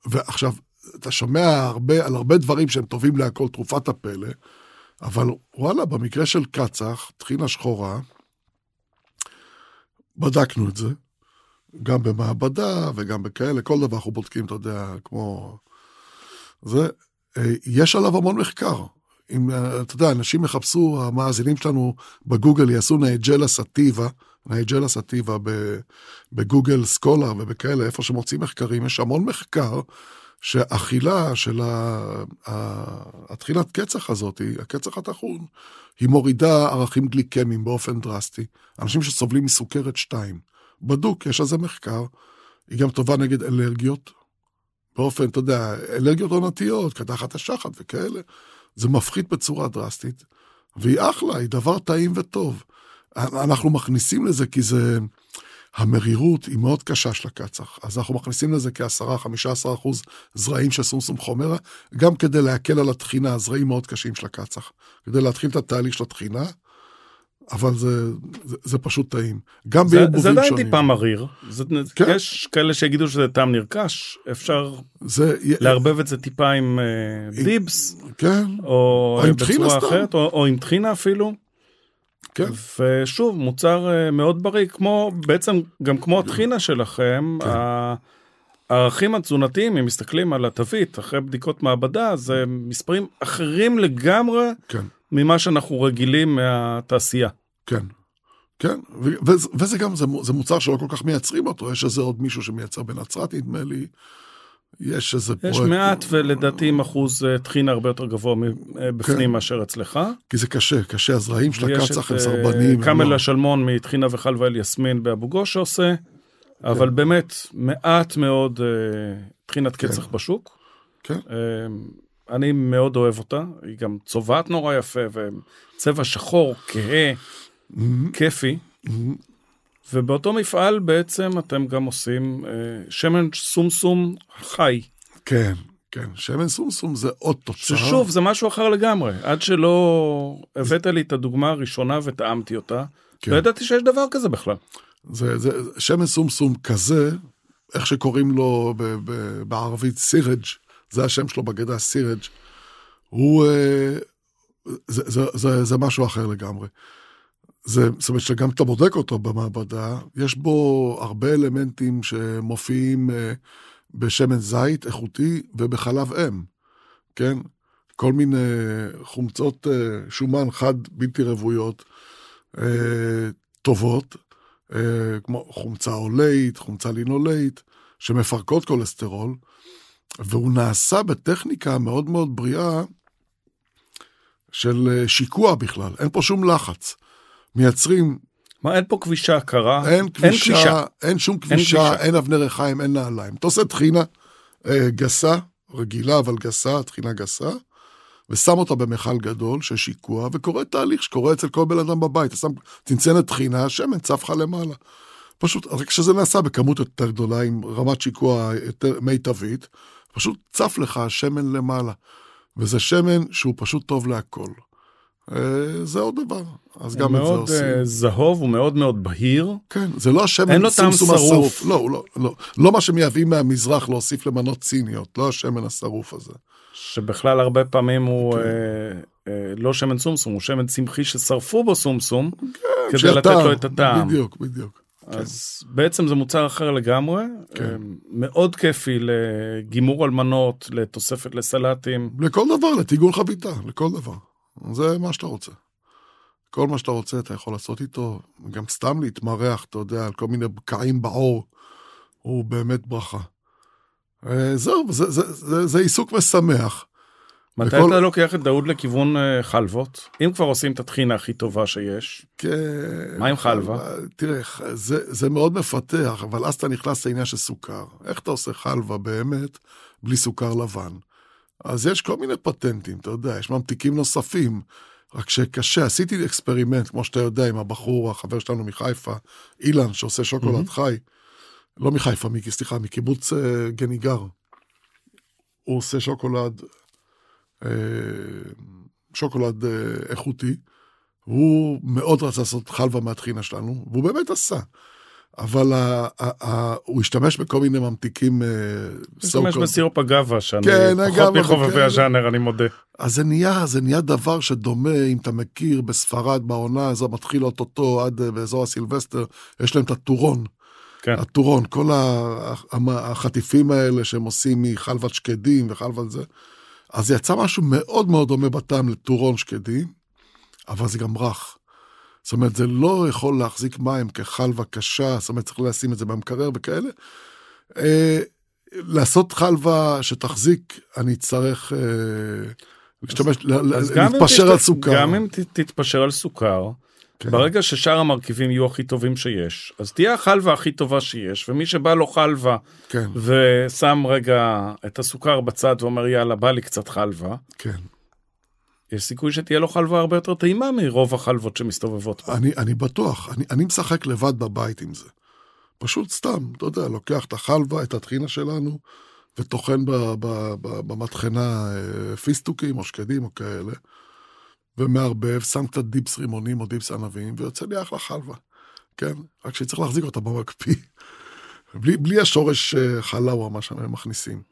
ועכשיו, אתה שומע על הרבה דברים שהם טובים להכל, תרופת הפלא, אבל וואלה, במקרה של קצח, תחינה שחורה, בדקנו את זה, גם במעבדה, וגם בכאלה, כל דבר אנחנו בודקים, אתה יודע, כמו... יש עליו המון מחקר, אם, אתה יודע, אנשים יחפשו, המאזינים שלנו בגוגל יעשו נייג'לה סטיבה, נייג'לה סטיבה בגוגל סקולר ובכאלה, איפה שמוצאים מחקרים, יש המון מחקר, שאכילה של התחילת קצח הזאת, הקצח התחון, היא מורידה ערכים גליקמיים באופן דרסטי. אנשים שסובלים מסוכרת 2. בדוק, יש איזה מחקר, היא גם טובה נגד אלרגיות. באופן, אתה יודע, אלרגיות עונתיות, קדחת השחת וכאלה. זה מפחית בצורה דרסטית, והיא אחלה, היא דבר טעים וטוב. אנחנו מכניסים לזה כי זה... המרירות היא מאוד קשה של הקצח, אז אנחנו מכניסים לזה כ10-15% זרעים של סומסום חומרה, גם כדי להקל על התחינה, זרעים מאוד קשים של הקצח, כדי להתחיל את התהליך של התחינה, אבל זה פשוט טעים. גם בעיבובים שונים. זה עדיין טיפה מריר. יש כאלה שיגידו שזה טעם נרכש, אפשר להרבב את זה טיפה עם דיבס, או בצורה אחרת, או עם תחינה אפילו. כן. ושוב, מוצר מאוד בריא, כמו, בעצם גם כמו התחינה שלכם, כן. הערכים התזונתיים, אם מסתכלים על התווית, אחרי בדיקות מעבדה, זה מספרים אחרים לגמרי, כן. ממה שאנחנו רגילים מהתעשייה. כן, כן, וזה גם, זה מוצר שלא כל כך מייצרים אותו, יש איזה עוד מישהו שמייצר בנצרת, נדמה לי, יש איזה פרויקט. יש מעט, ולדעתי עם אחוז תחינה הרבה יותר גבוה בפנים מאשר אצלך. כי זה קשה, קשה, הזרעים של הקצח הם סרבנים. קמל השלמון מתחינה וחלווה אל יסמין באבו גוש שעושה, אבל באמת מעט מאוד תחינת קצח בשוק. אני מאוד אוהב אותה, היא גם צובעת נורא יפה, וצבע שחור, כהה, כיפי. ובאותו מפעל בעצם אתם גם עושים שמן סומסום חי. כן, כן. שמן סומסום זה עוד תוצאה. ששוב, זה משהו אחר לגמרי. עד שלא הבאת לי את הדוגמה הראשונה וטעמתי אותה, לא ידעתי שיש דבר כזה בכלל. זה שמן סומסום כזה, איך שקוראים לו בערבית סירג', זה השם שלו בגדה סירג', הוא, זה משהו אחר לגמרי. זאת אומרת שגם אתה בודק אותו במעבדה, יש בו הרבה אלמנטים שמופיעים בשמן זית איכותי ובחלב אם, כן? כל מיני חומצות שומן חד בלתי רבויות טובות, כמו חומצה אולאית, חומצה לינולאית, שמפרקות קולסטרול, והוא נעשה בטכניקה מאוד מאוד בריאה של שיקוע בכלל, אין פה שום לחץ. מייצרים... מה, אין פה כבישה קרה? אין כבישה, אין שום כבישה, אין אבני רחיים, אין נעליים. אתה עושה תחינה גסה, רגילה אבל גסה, תחינה גסה, ושם אותה במחל גדול של שיקוע, וקורה תהליך שקורה אצל כל בן אדם בבית. אתה שם צנצנת תחינה, שמן צפחה למעלה. פשוט, רק שזה נעשה בכמות יותר גדולה, עם רמת שיקוע מיטבית, פשוט צף לך שמן למעלה. וזה שמן שהוא פשוט טוב להכל. זה עוד דבר. אז גם את זה עושים. הוא מאוד זהוב, הוא מאוד מאוד בהיר. כן, זה לא השמן הסומסום השרוף. לא, לא, לא. לא מה שמייבאים מהמזרח להוסיף למנות ציניות, לא השמן השרוף הזה. שבכלל הרבה פעמים הוא לא שמן סומסום, הוא שמן צמחי ששרפו בו סומסום, כדי לתת לו את הטעם. בדיוק, בדיוק. אז בעצם זה מוצר אחר לגמרי, מאוד כיפי לגימור אלמנות, לתוספת לסלטים. לכל דבר, לתיגון חביתה, לכל דבר. זה מה שאתה רוצה. כל מה שאתה רוצה, אתה יכול לעשות איתו, גם סתם להתמרח, אתה יודע, על כל מיני בקעים בעור, הוא באמת ברכה. זהו, זה עיסוק משמח. מתי אתה לוקח את דאוד לכיוון חלבות? אם כבר עושים את התחינה הכי טובה שיש, מה עם חלבה? תראה, זה מאוד מפתח, אבל אז אתה נכנס לעניין של סוכר. איך אתה עושה חלבה באמת בלי סוכר לבן? אז יש כל מיני פטנטים, אתה יודע, יש ממתיקים נוספים, רק שקשה, עשיתי אקספרימנט, כמו שאתה יודע, עם הבחור, החבר שלנו מחיפה, אילן, שעושה שוקולד חי, לא מחיפה, סליחה, מקיבוץ גניגר, הוא עושה שוקולד איכותי, הוא מאוד רצה לעשות חלבה מהתחינה שלנו, והוא באמת עשה. אבל הוא השתמש בכל מיני ממתיקים... השתמש בסירופ הגאווה, שאני פחות מחובבי הז'אנר, אני מודה. אז זה נהיה דבר שדומה, אם אתה מכיר, בספרד, בעונה, זה מתחיל אותו עד באזור הסילבסטר, יש להם את הטורון. הטורון, כל החטיפים האלה שהם עושים מחלבת שקדים וחלבת זה, אז יצא משהו מאוד מאוד דומה בטעם לטורון שקדי, אבל זה גם רך. זאת אומרת, זה לא יכול להחזיק מים כחלווה קשה, זאת אומרת, צריך לשים את זה במקרר וכאלה. לעשות חלווה שתחזיק, אני צריך להתפשר על סוכר. גם אם תתפשר על סוכר, ברגע ששאר המרכיבים יהיו הכי טובים שיש, אז תהיה החלווה הכי טובה שיש, ומי שבא לו חלווה, ושם רגע את הסוכר בצד ואומר, יאללה, בא לי קצת חלווה, יש סיכוי שתהיה לו חלווה הרבה יותר טעימה מרוב החלוות שמסתובבות. אני בטוח, אני משחק לבד בבית עם זה. פשוט סתם, אתה יודע, לוקח את החלווה, את הטחינה שלנו, וטוחן במטחנה פיסטוקים או שקדים או כאלה, ומערבב, שם קצת דיפס רימונים או דיפס ענבים, ויוצא לי אחלה חלווה, כן? רק שצריך להחזיק אותה במקפיא, בלי השורש חלווה, מה שהם מכניסים.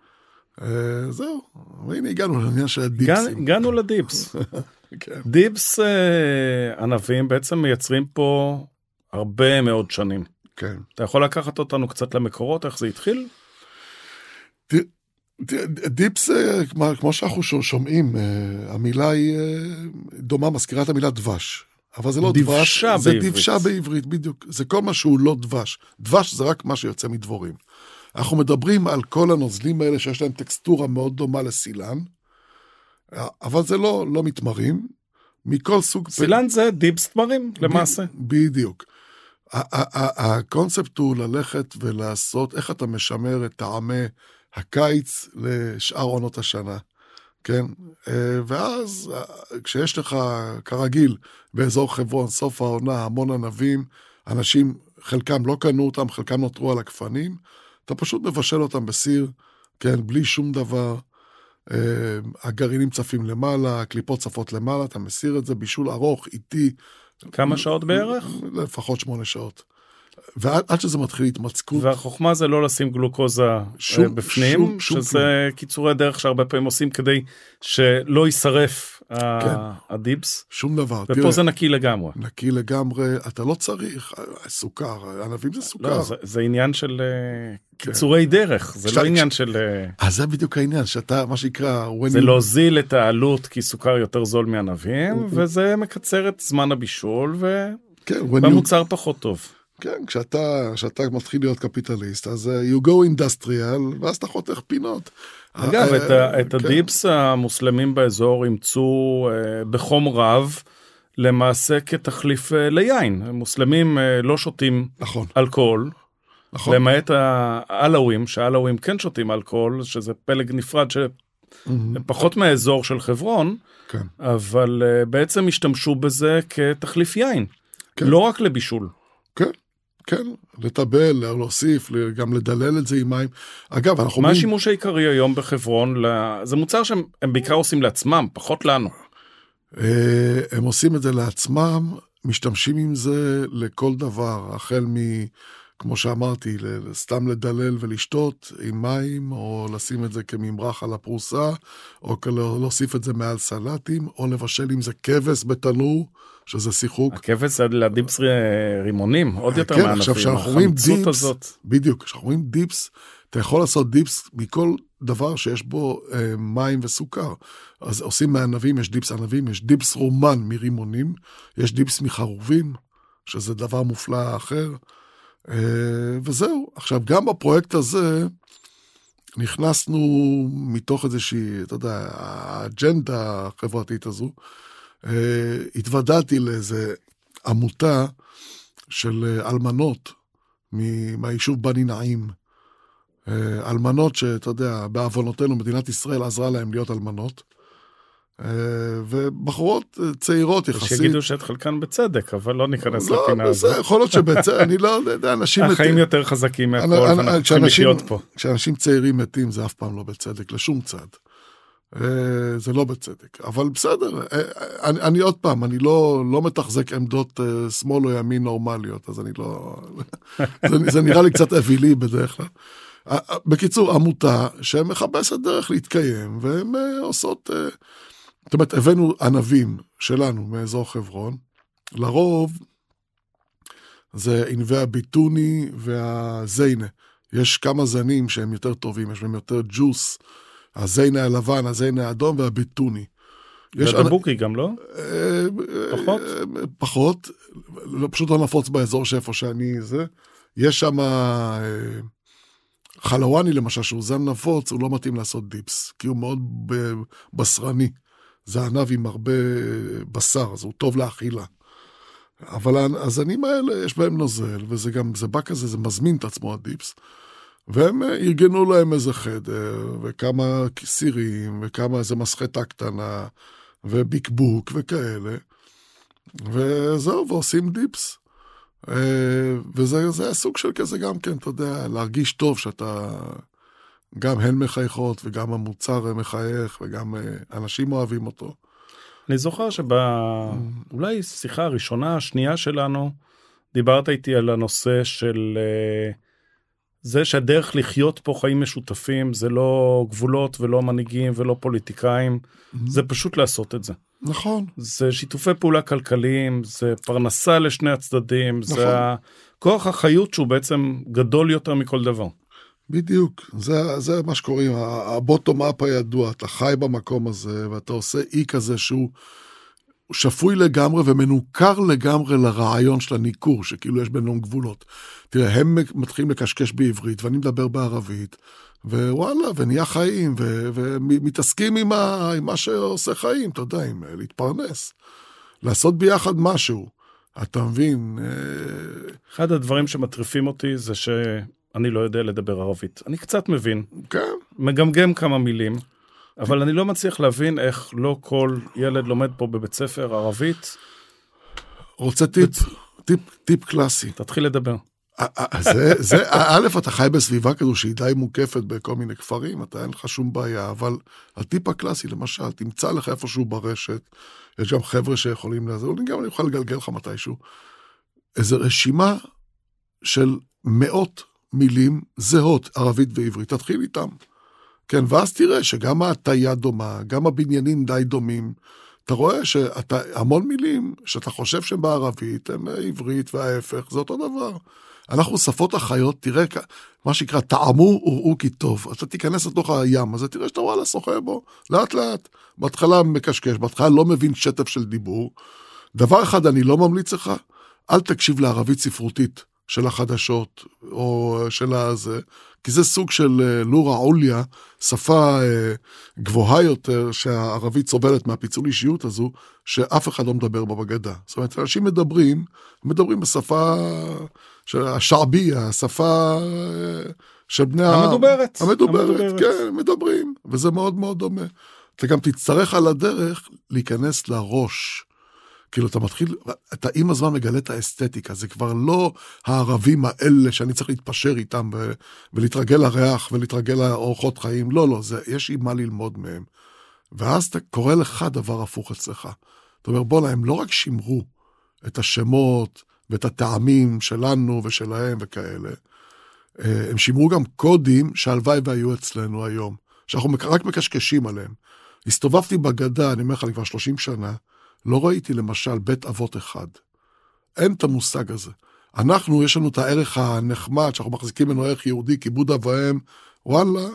זהו, והנה הגענו לעניין של הדיפסים. הגענו לדיפס. דיפס ענבים בעצם מייצרים פה הרבה מאוד שנים. כן. אתה יכול לקחת אותנו קצת למקורות, איך זה התחיל? דיפס, כמו שאנחנו שומעים, המילה היא דומה, מזכירה את המילה דבש. אבל זה לא דבש, זה דבשה בעברית, בדיוק. זה כל מה שהוא לא דבש. דבש זה רק מה שיוצא מדבורים. אנחנו מדברים על כל הנוזלים האלה שיש להם טקסטורה מאוד דומה לסילן, אבל זה לא מתמרים, מכל סוג... סילן זה דיפס תמרים, למעשה. בדיוק. הקונספט הוא ללכת ולעשות, איך אתה משמר את טעמי הקיץ לשאר עונות השנה, כן? ואז כשיש לך, כרגיל, באזור חברון, סוף העונה, המון ענבים, אנשים, חלקם לא קנו אותם, חלקם נותרו על הכפנים, אתה פשוט מבשל אותם בסיר, כן, בלי שום דבר, הגרעינים צפים למעלה, הקליפות צפות למעלה, אתה מסיר את זה, בישול ארוך, איטי. כמה שעות בערך? לפחות 8 שעות. ועד שזה מתחיל להתמצקות. והחוכמה זה לא לשים גלוקוזה בפנים, שזה קיצורי דרך שהרבה פעמים עושים כדי שלא יישרף הדיבס. שום דבר. ופה זה נקי לגמרי. נקי לגמרי, אתה לא צריך סוכר, ענבים זה סוכר. לא, זה עניין של קיצורי דרך, זה לא עניין של... אז זה בדיוק העניין, שאתה, מה שיקרא... זה להוזיל את העלות, כי סוכר יותר זול מענבים, וזה מקצר את זמן הבישול, ובמוצר פחות טוב. כן, כשאתה מתחיל להיות קפיטליסט, אז you go industrial, ואז אתה חותך פינות. אגב, את הדיפס המוסלמים באזור ימצאו בחום רב, למעשה כתחליף ליין. מוסלמים לא שותים אלכוהול, למעט העלווים, שהעלווים כן שותים אלכוהול, שזה פלג נפרד שפחות מהאזור של חברון, אבל בעצם השתמשו בזה כתחליף יין, לא רק לבישול. כן. כן, לטבל, להוסיף, גם לדלל את זה עם מים. אגב, אנחנו... מה השימוש העיקרי היום בחברון? זה מוצר שהם בעיקר עושים לעצמם, פחות לנו. הם עושים את זה לעצמם, משתמשים עם זה לכל דבר, החל מ... כמו שאמרתי, סתם לדלל ולשתות עם מים, או לשים את זה כממרח על הפרוסה, או להוסיף את זה מעל סלטים, או לבשל עם זה כבש בתנור, שזה שיחוק. הכבש זה לדיפס רימונים, עוד יותר מענפים. עכשיו, כשאנחנו רואים דיפס, בדיוק, כשאנחנו רואים דיפס, אתה יכול לעשות דיפס מכל דבר שיש בו מים וסוכר. אז עושים מענבים, יש דיפס ענבים, יש דיפס רומן מרימונים, יש דיפס מחרובים, שזה דבר מופלא אחר, וזהו. עכשיו, גם בפרויקט הזה, נכנסנו מתוך איזושהי, אתה יודע, האג'נדה החברתית הזו, התוודעתי לאיזה עמותה של אלמנות מהיישוב בני נעים. אלמנות שאתה יודע, בעוונותינו, מדינת ישראל עזרה להם להיות אלמנות, ובחורות צעירות יחסית. שיגידו שאת חלקן בצדק, אבל לא ניכנס לפינה הזאת. יכול להיות שבצדק, אני לא יודע, אנשים... החיים יותר חזקים מהכל, ואנחנו צריכים לחיות פה. כשאנשים צעירים מתים, זה אף פעם לא בצדק, לשום צד. זה לא בצדק, אבל בסדר. אני עוד פעם, אני לא מתחזק עמדות שמאל או ימין נורמליות, אז אני לא... זה נראה לי קצת אבילי בדרך כלל. בקיצור, עמותה שמחפשת דרך להתקיים, והם עושות... זאת אומרת, הבאנו ענבים שלנו מאזור חברון, לרוב זה ענבי הביטוני והזיינה. יש כמה זנים שהם יותר טובים, יש להם יותר ג'וס, הזינה הלבן, הזינה האדום והביטוני. ובבוקי גם לא? פחות? פחות, פשוט לא נפוץ באזור שאיפה שאני זה. יש שם חלואני למשל, שהוא זן נפוץ, הוא לא מתאים לעשות דיפס, כי הוא מאוד בשרני. זה ענב עם הרבה בשר, אז הוא טוב לאכילה. אבל הזנים האלה, יש בהם נוזל, וזה גם, זה בא כזה, זה מזמין את עצמו הדיפס. והם ארגנו להם איזה חדר, וכמה סירים, וכמה איזה מסחטה קטנה, וביקבוק וכאלה. וזהו, ועושים דיפס. וזה הסוג של כזה גם כן, אתה יודע, להרגיש טוב שאתה, גם הן מחייכות, וגם המוצר מחייך, וגם אנשים אוהבים אותו. אני זוכר אולי שיחה הראשונה, השנייה שלנו, דיברת איתי על הנושא של זה שהדרך לחיות פה חיים משותפים, זה לא גבולות ולא מנהיגים ולא פוליטיקאים, זה פשוט לעשות את זה. נכון. זה שיתופי פעולה כלכליים, זה פרנסה לשני הצדדים, נכון. זה כוח החיות שהוא בעצם גדול יותר מכל דבר. בדיוק, זה מה שקוראים, הבוטום-אפ הידוע, אתה חי במקום הזה, ואתה עושה אי כזה שהוא שפוי לגמרי ומנוכר לגמרי לרעיון של הניקור, שכאילו יש ביניהם גבולות. תראה, הם מתחילים לקשקש בעברית, ואני מדבר בערבית, ווואלה, ונהיה חיים, ומתעסקים עם מה שעושה חיים, אתה יודע, עם להתפרנס, לעשות ביחד משהו, אתה מבין? אחד הדברים שמטריפים אותי זה ש... אני לא יודע לדבר ערבית. אני קצת מבין. כן. מגמגם כמה מילים, אבל אני לא מצליח להבין איך לא כל ילד לומד פה בבית ספר ערבית. רוצה טיפ קלאסי. תתחיל לדבר. א', אתה חי בסביבה כזו שהיא די מוקפת בכל מיני כפרים, אתה אין לך שום בעיה, אבל הטיפ הקלאסי, למשל, תמצא לך איפשהו ברשת, יש גם חבר'ה שיכולים לזה, גם אני אוכל לגלגל לך מתישהו, איזו רשימה של מאות מילים זהות, ערבית ועברית, תתחיל איתם. כן, ואז תראה שגם ההטייה דומה, גם הבניינים די דומים, אתה רואה שהמון מילים שאתה חושב שהם בערבית, הם עברית וההפך, זה אותו דבר. אנחנו שפות החיות, תראה, מה שיקרא, טעמו וראו כי טוב, אתה תיכנס לתוך הים, אז תראה שאתה וואלה שוחה בו, לאט לאט, בהתחלה מקשקש, בהתחלה לא מבין שטף של דיבור. דבר אחד אני לא ממליץ לך, אל תקשיב לערבית ספרותית, של החדשות, או של הזה, כי זה סוג של לורה עוליה, שפה גבוהה יותר, שהערבית סובלת מהפיצול אישיות הזו, שאף אחד לא מדבר בבגדה. זאת אומרת, אנשים מדברים בשפה של השעביה, השפה של בני המדוברת. המדוברת, כן, מדברים, וזה מאוד מאוד דומה. אתה גם תצטרך על הדרך להיכנס לראש, כאילו אתה מתחיל, אתה עם הזמן מגלה את האסתטיקה, זה כבר לא הערבים האלה שאני צריך להתפשר איתם ולהתרגל לריח ולהתרגל לאורחות חיים, לא, יש עם מה ללמוד מהם. ואז אתה קורא לך דבר הפוך אצלך. אתה אומר, בוא לה, הם לא רק שמרו את השמות ואת הטעמים שלנו ושלהם וכאלה, הם שמרו גם קודים שהלוואי והיו אצלנו היום, שאנחנו רק מקשקשים עליהם. הסתובבתי בגדה, אני אומר לך, כבר 30 שנה, לא ראיתי למשל בית אבות אחד. אין את המושג הזה. אנחנו, יש לנו את הערך הנחמד, שאנחנו מחזיקים ממנו ערך יהודי, כיבוד אב ואם, וואלה,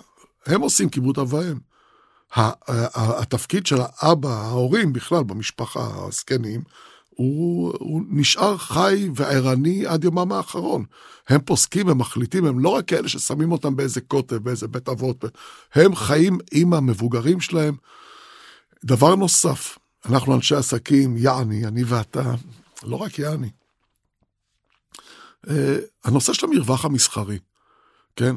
הם עושים כיבוד אב ואם. התפקיד של האבא, ההורים בכלל, במשפחה, הזקנים, הוא נשאר חי וערני עד יומם האחרון. הם פוסקים, הם מחליטים, הם לא רק כאלה ששמים אותם באיזה כותב, באיזה בית אבות, הם חיים עם המבוגרים שלהם. דבר נוסף, אנחנו אנשי עסקים, יעני, אני ואתה, לא רק יעני. הנושא של המרווח המסחרי, כן?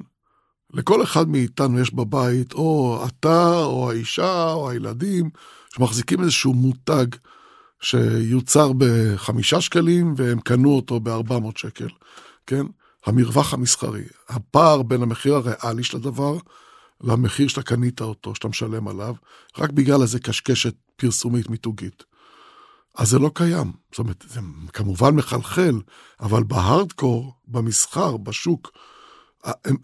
לכל אחד מאיתנו יש בבית, או אתה, או האישה, או הילדים, שמחזיקים איזשהו מותג שיוצר ב5 שקלים, והם קנו אותו ב400 שקל, כן? המרווח המסחרי, הפער בין המחיר הריאלי של הדבר, למחיר שאתה קנית אותו, שאתה משלם עליו, רק בגלל איזה קשקשת פרסומית מיתוגית. אז זה לא קיים. זאת אומרת, זה כמובן מחלחל, אבל בהארדקור, במסחר, בשוק,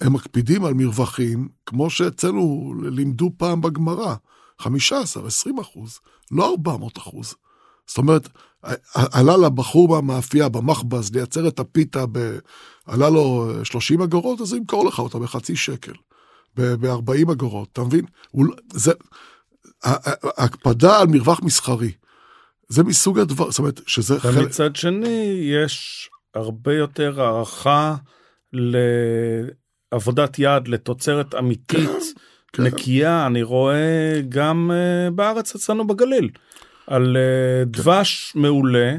הם מקפידים על מרווחים, כמו שאצלנו לימדו פעם בגמרא, 15-20%, לא 400%. זאת אומרת, עלה לבחור במאפייה, במחבז, לייצר את הפיתה, עלה לו 30 אגורות, אז הוא ימכור לך אותה ב0.5 שקל. ב-40 אגורות, אתה מבין? ההקפדה על מרווח מסחרי, זה מסוג הדבר, זאת אומרת, שזה חלק. ומצד שני, יש הרבה יותר הערכה לעבודת יד, לתוצרת אמיתית, נקייה, אני רואה גם בארץ אצלנו בגליל, על דבש מעולה,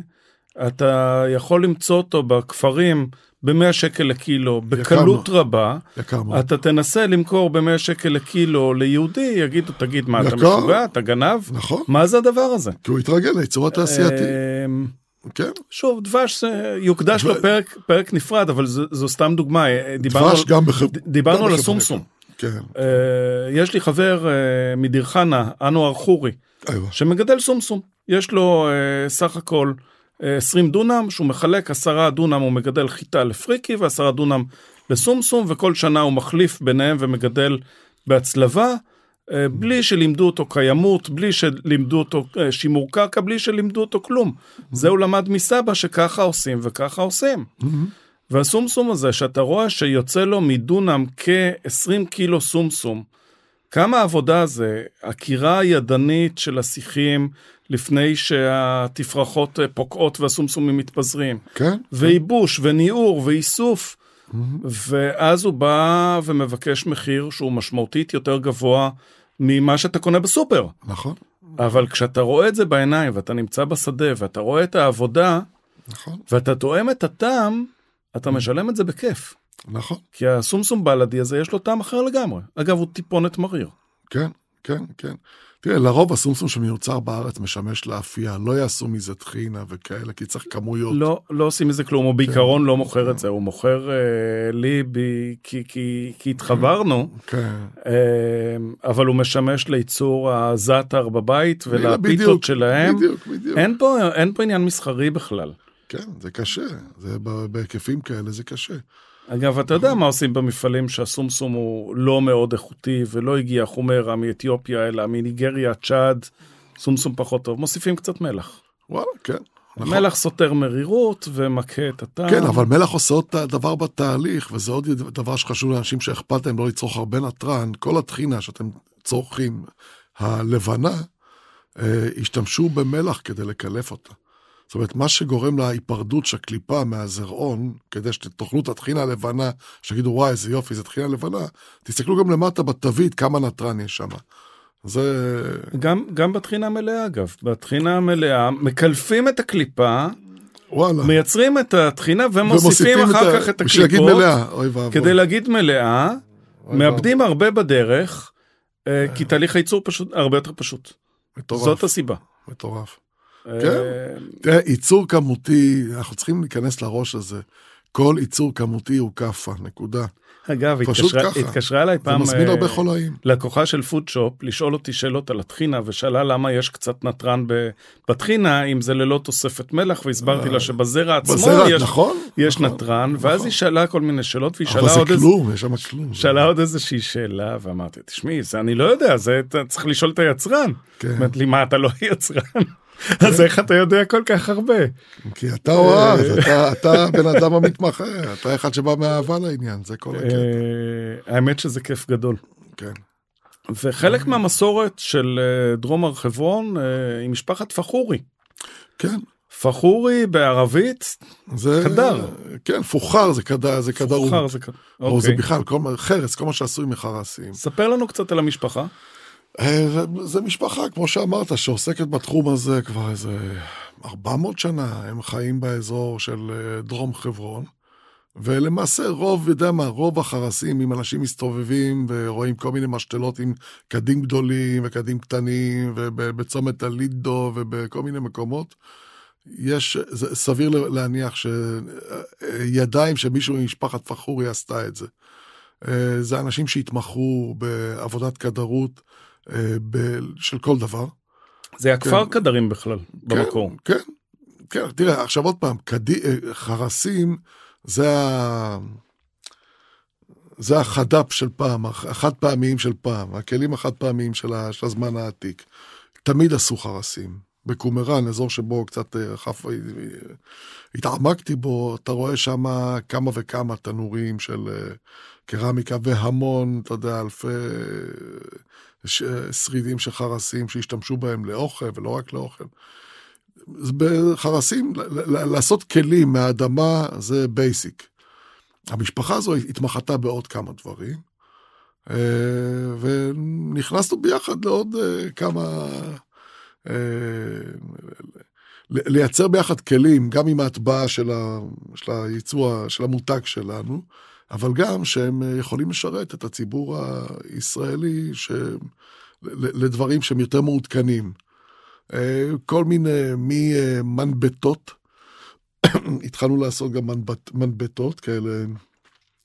אתה יכול למצוא אותו בכפרים, ב-100 שקל לקילו, בקלות רבה, אתה תנסה למכור ב-100 שקל לקילו ליהודי, יגידו, תגיד, מה, אתה משוגע, אתה גנב? מה זה הדבר הזה? כי הוא התרגל ליצור התעשייתי. שוב, דבש יוקדש לו פרק נפרד, אבל זו סתם דוגמה. דיברנו על הסומסום. יש לי חבר מדיר חנה, אנואר חורי, שמגדל סומסום. יש לו סך הכל 20 דונם, שהוא מחלק 10 דונם, הוא מגדל חיטה לפריקי, ו10 דונם לסומסום, וכל שנה הוא מחליף ביניהם ומגדל בהצלבה, בלי שלימדו אותו קיימות, בלי שלימדו אותו שימור קרקע, בלי שלימדו אותו כלום. זה הוא למד מסבא שככה עושים וככה עושים. והסומסום הזה, שאתה רואה שיוצא לו מדונם כ-20 קילו סומסום, כמה העבודה זה, הקירה הידנית של השיחים, לפני שהתפרחות פוקעות והסומסומים מתפזרים. כן. ואיבוש וניעור ואיסוף. ואז הוא בא ומבקש מחיר שהוא משמעותית יותר גבוה ממה שאתה קונה בסופר. נכון. אבל כשאתה רואה את זה בעיניים ואתה נמצא בשדה ואתה רואה את העבודה, נכון. ואתה תואם את הטעם, אתה משלם את זה בכיף. נכון. כי הסומסום בלעדי הזה יש לו טעם אחר לגמרי. אגב, הוא טיפונת מריר. כן, כן, כן. תראה, לרוב הסומסום שמיוצר בארץ משמש לאפייה, לא יעשו מזה טחינה וכאלה, כי צריך כמויות. לא עושים מזה כלום, הוא בעיקרון לא מוכר את זה, הוא מוכר לי, כי התחברנו, אבל הוא משמש לייצור הזאטר בבית, ולפיתות שלהם, אין פה עניין מסחרי בכלל. כן, זה קשה, בהיקפים כאלה זה קשה. אגב, אתה יודע מה עושים במפעלים שהסומסום הוא לא מאוד איכותי, ולא הגיע חומרה מאתיופיה, אלא מניגריה, צ'אד, סומסום פחות טוב. מוסיפים קצת מלח. וואלה, כן. מלח סותר מרירות ומכה את הטעם. כן, אבל מלח עושה את הדבר בתהליך, וזה עוד דבר שחשוב לאנשים שאכפת להם לא לצרוך הרבה נתרן. כל התחינה שאתם צורכים, הלבנה, השתמשו במלח כדי לקלף אותה. זאת אומרת, מה שגורם להיפרדות של הקליפה מהזרעון, כדי שתאכלו את התחינה הלבנה, שתגידו, וואי, איזה יופי, זה תחינה לבנה, תסתכלו גם למטה בתווית כמה נתרן יש שם. זה... גם בתחינה המלאה, אגב. בתחינה המלאה, מקלפים את הקליפה, וואלה. מייצרים את התחינה, ומוסיפים אחר כך את הקליפות, כדי להגיד מלאה, מאבדים הרבה בדרך, כי תהליך הייצור פשוט, הרבה יותר פשוט. מטורף. זאת הסיבה. מטורף. כן, ייצור כמותי, אנחנו צריכים להיכנס לראש הזה, כל ייצור כמותי הוא כפה, נקודה. אגב, התקשרה אליי פעם לקוחה של פודשופ, לשאול אותי שאלות על התחינה, ושאלה למה יש קצת נתרן בתחינה, אם זה ללא תוספת מלח, והסברתי לה שבזרע עצמו יש נתרן, ואז היא שאלה כל מיני שאלות, אבל זה כלום, יש שם כלום. שאלה עוד איזושהי שאלה, ואמרתי, תשמעי, אני לא יודע, צריך לשאול את היצרן. אמרתי לי, מה, אתה לא היצרן? אז איך אתה יודע כל כך הרבה? כי אתה אוהב, אתה בן אדם המתמחה, אתה אחד שבא מהאהבה לעניין, זה כל הקטע. האמת שזה כיף גדול. כן. וחלק מהמסורת של דרום הר חברון היא משפחת פחורי. כן. פחורי בערבית, קדר. כן, פוחר זה קדר. פוחר זה קדר. או זה בכלל, חרס, כל מה שעשוי מחרסים. ספר לנו קצת על המשפחה. זה משפחה, כמו שאמרת, שעוסקת בתחום הזה כבר איזה 400 שנה, הם חיים באזור של דרום חברון, ולמעשה רוב החרסים, אם אנשים מסתובבים ורואים כל מיני משתלות עם קדים גדולים וקדים קטנים, ובצומת הלידו ובכל מיני מקומות, יש, זה סביר להניח שידיים שמישהו ממשפחת פחורי עשתה את זה. זה אנשים שהתמחו בעבודת קדרות, של כל דבר. זה הכפר קדרים בכלל, במקור. כן, כן, תראה, עכשיו עוד פעם, חרסים, זה החד"פ של פעם, החד פעמיים של פעם, הכלים החד פעמיים של הזמן העתיק. תמיד עשו חרסים, בקומרן, אזור שבו קצת התעמקתי בו, אתה רואה שם כמה וכמה תנורים של קרמיקה, והמון, אתה יודע, אלפי שרידים של חרסים שהשתמשו בהם לאוכל, ולא רק לאוכל. בחרסים, לעשות כלים מהאדמה זה בייסיק. המשפחה הזו התמחתה בעוד כמה דברים, ונכנסנו ביחד לעוד כמה... לייצר ביחד כלים, גם עם ההטבעה של הייצוע, של המותג שלנו, אבל גם שהם יכולים לשרת את הציבור הישראלי לדברים שהם יותר מעודכנים. כל מיני מנבטות, התחלנו לעשות גם מנבטות כאלה,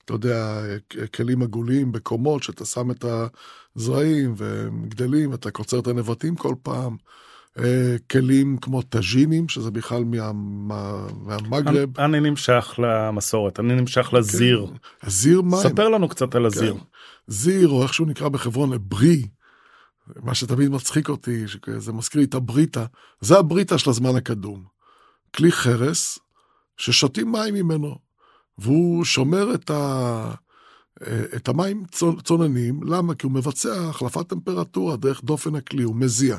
אתה יודע, כלים עגולים בקומות, שאתה שם את הזרעים וגדלים, אתה קוצר את הנבטים כל פעם, כלים כמו טג'ינים, שזה בכלל מהמגרב. אני נמשך למסורת, אני נמשך לזיר. הזיר מים. ספר לנו קצת על הזיר. זיר, או איך שהוא נקרא בחברון, הברי, מה שתמיד מצחיק אותי, שזה מזכיר לי את הבריטה, זה הבריטה של הזמן הקדום. כלי חרס, ששותים מים ממנו, והוא שומר את המים צוננים, למה? כי הוא מבצע החלפת טמפרטורה דרך דופן הכלי, הוא מזיע.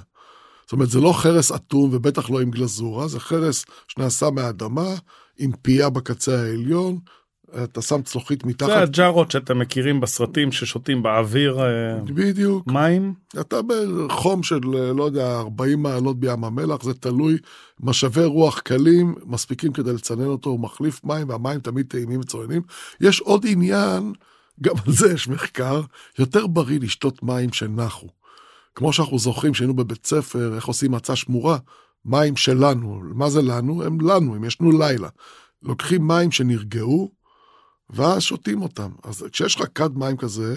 זאת אומרת, זה לא חרס אטום ובטח לא עם גלזורה, זה חרס שנעשה מהאדמה, עם פייה בקצה העליון, אתה שם צלוחית מתחת. זה הג'ארות שאתם מכירים בסרטים ששותים באוויר בדיוק. מים. אתה בחום של, לא יודע, 40 מעלות בים המלח, זה תלוי, משווה רוח קלים, מספיקים כדי לצנן אותו, הוא מחליף מים, והמים תמיד טעימים וצורנים. יש עוד עניין, גם על זה יש מחקר, יותר בריא לשתות מים שנחו. כמו שאנחנו זוכרים שהיינו בבית ספר, איך עושים מצה שמורה, מים שלנו. מה זה לנו? הם לנו, הם ישנו לילה. לוקחים מים שנרגעו, ואז שותים אותם. אז כשיש לך כד מים כזה,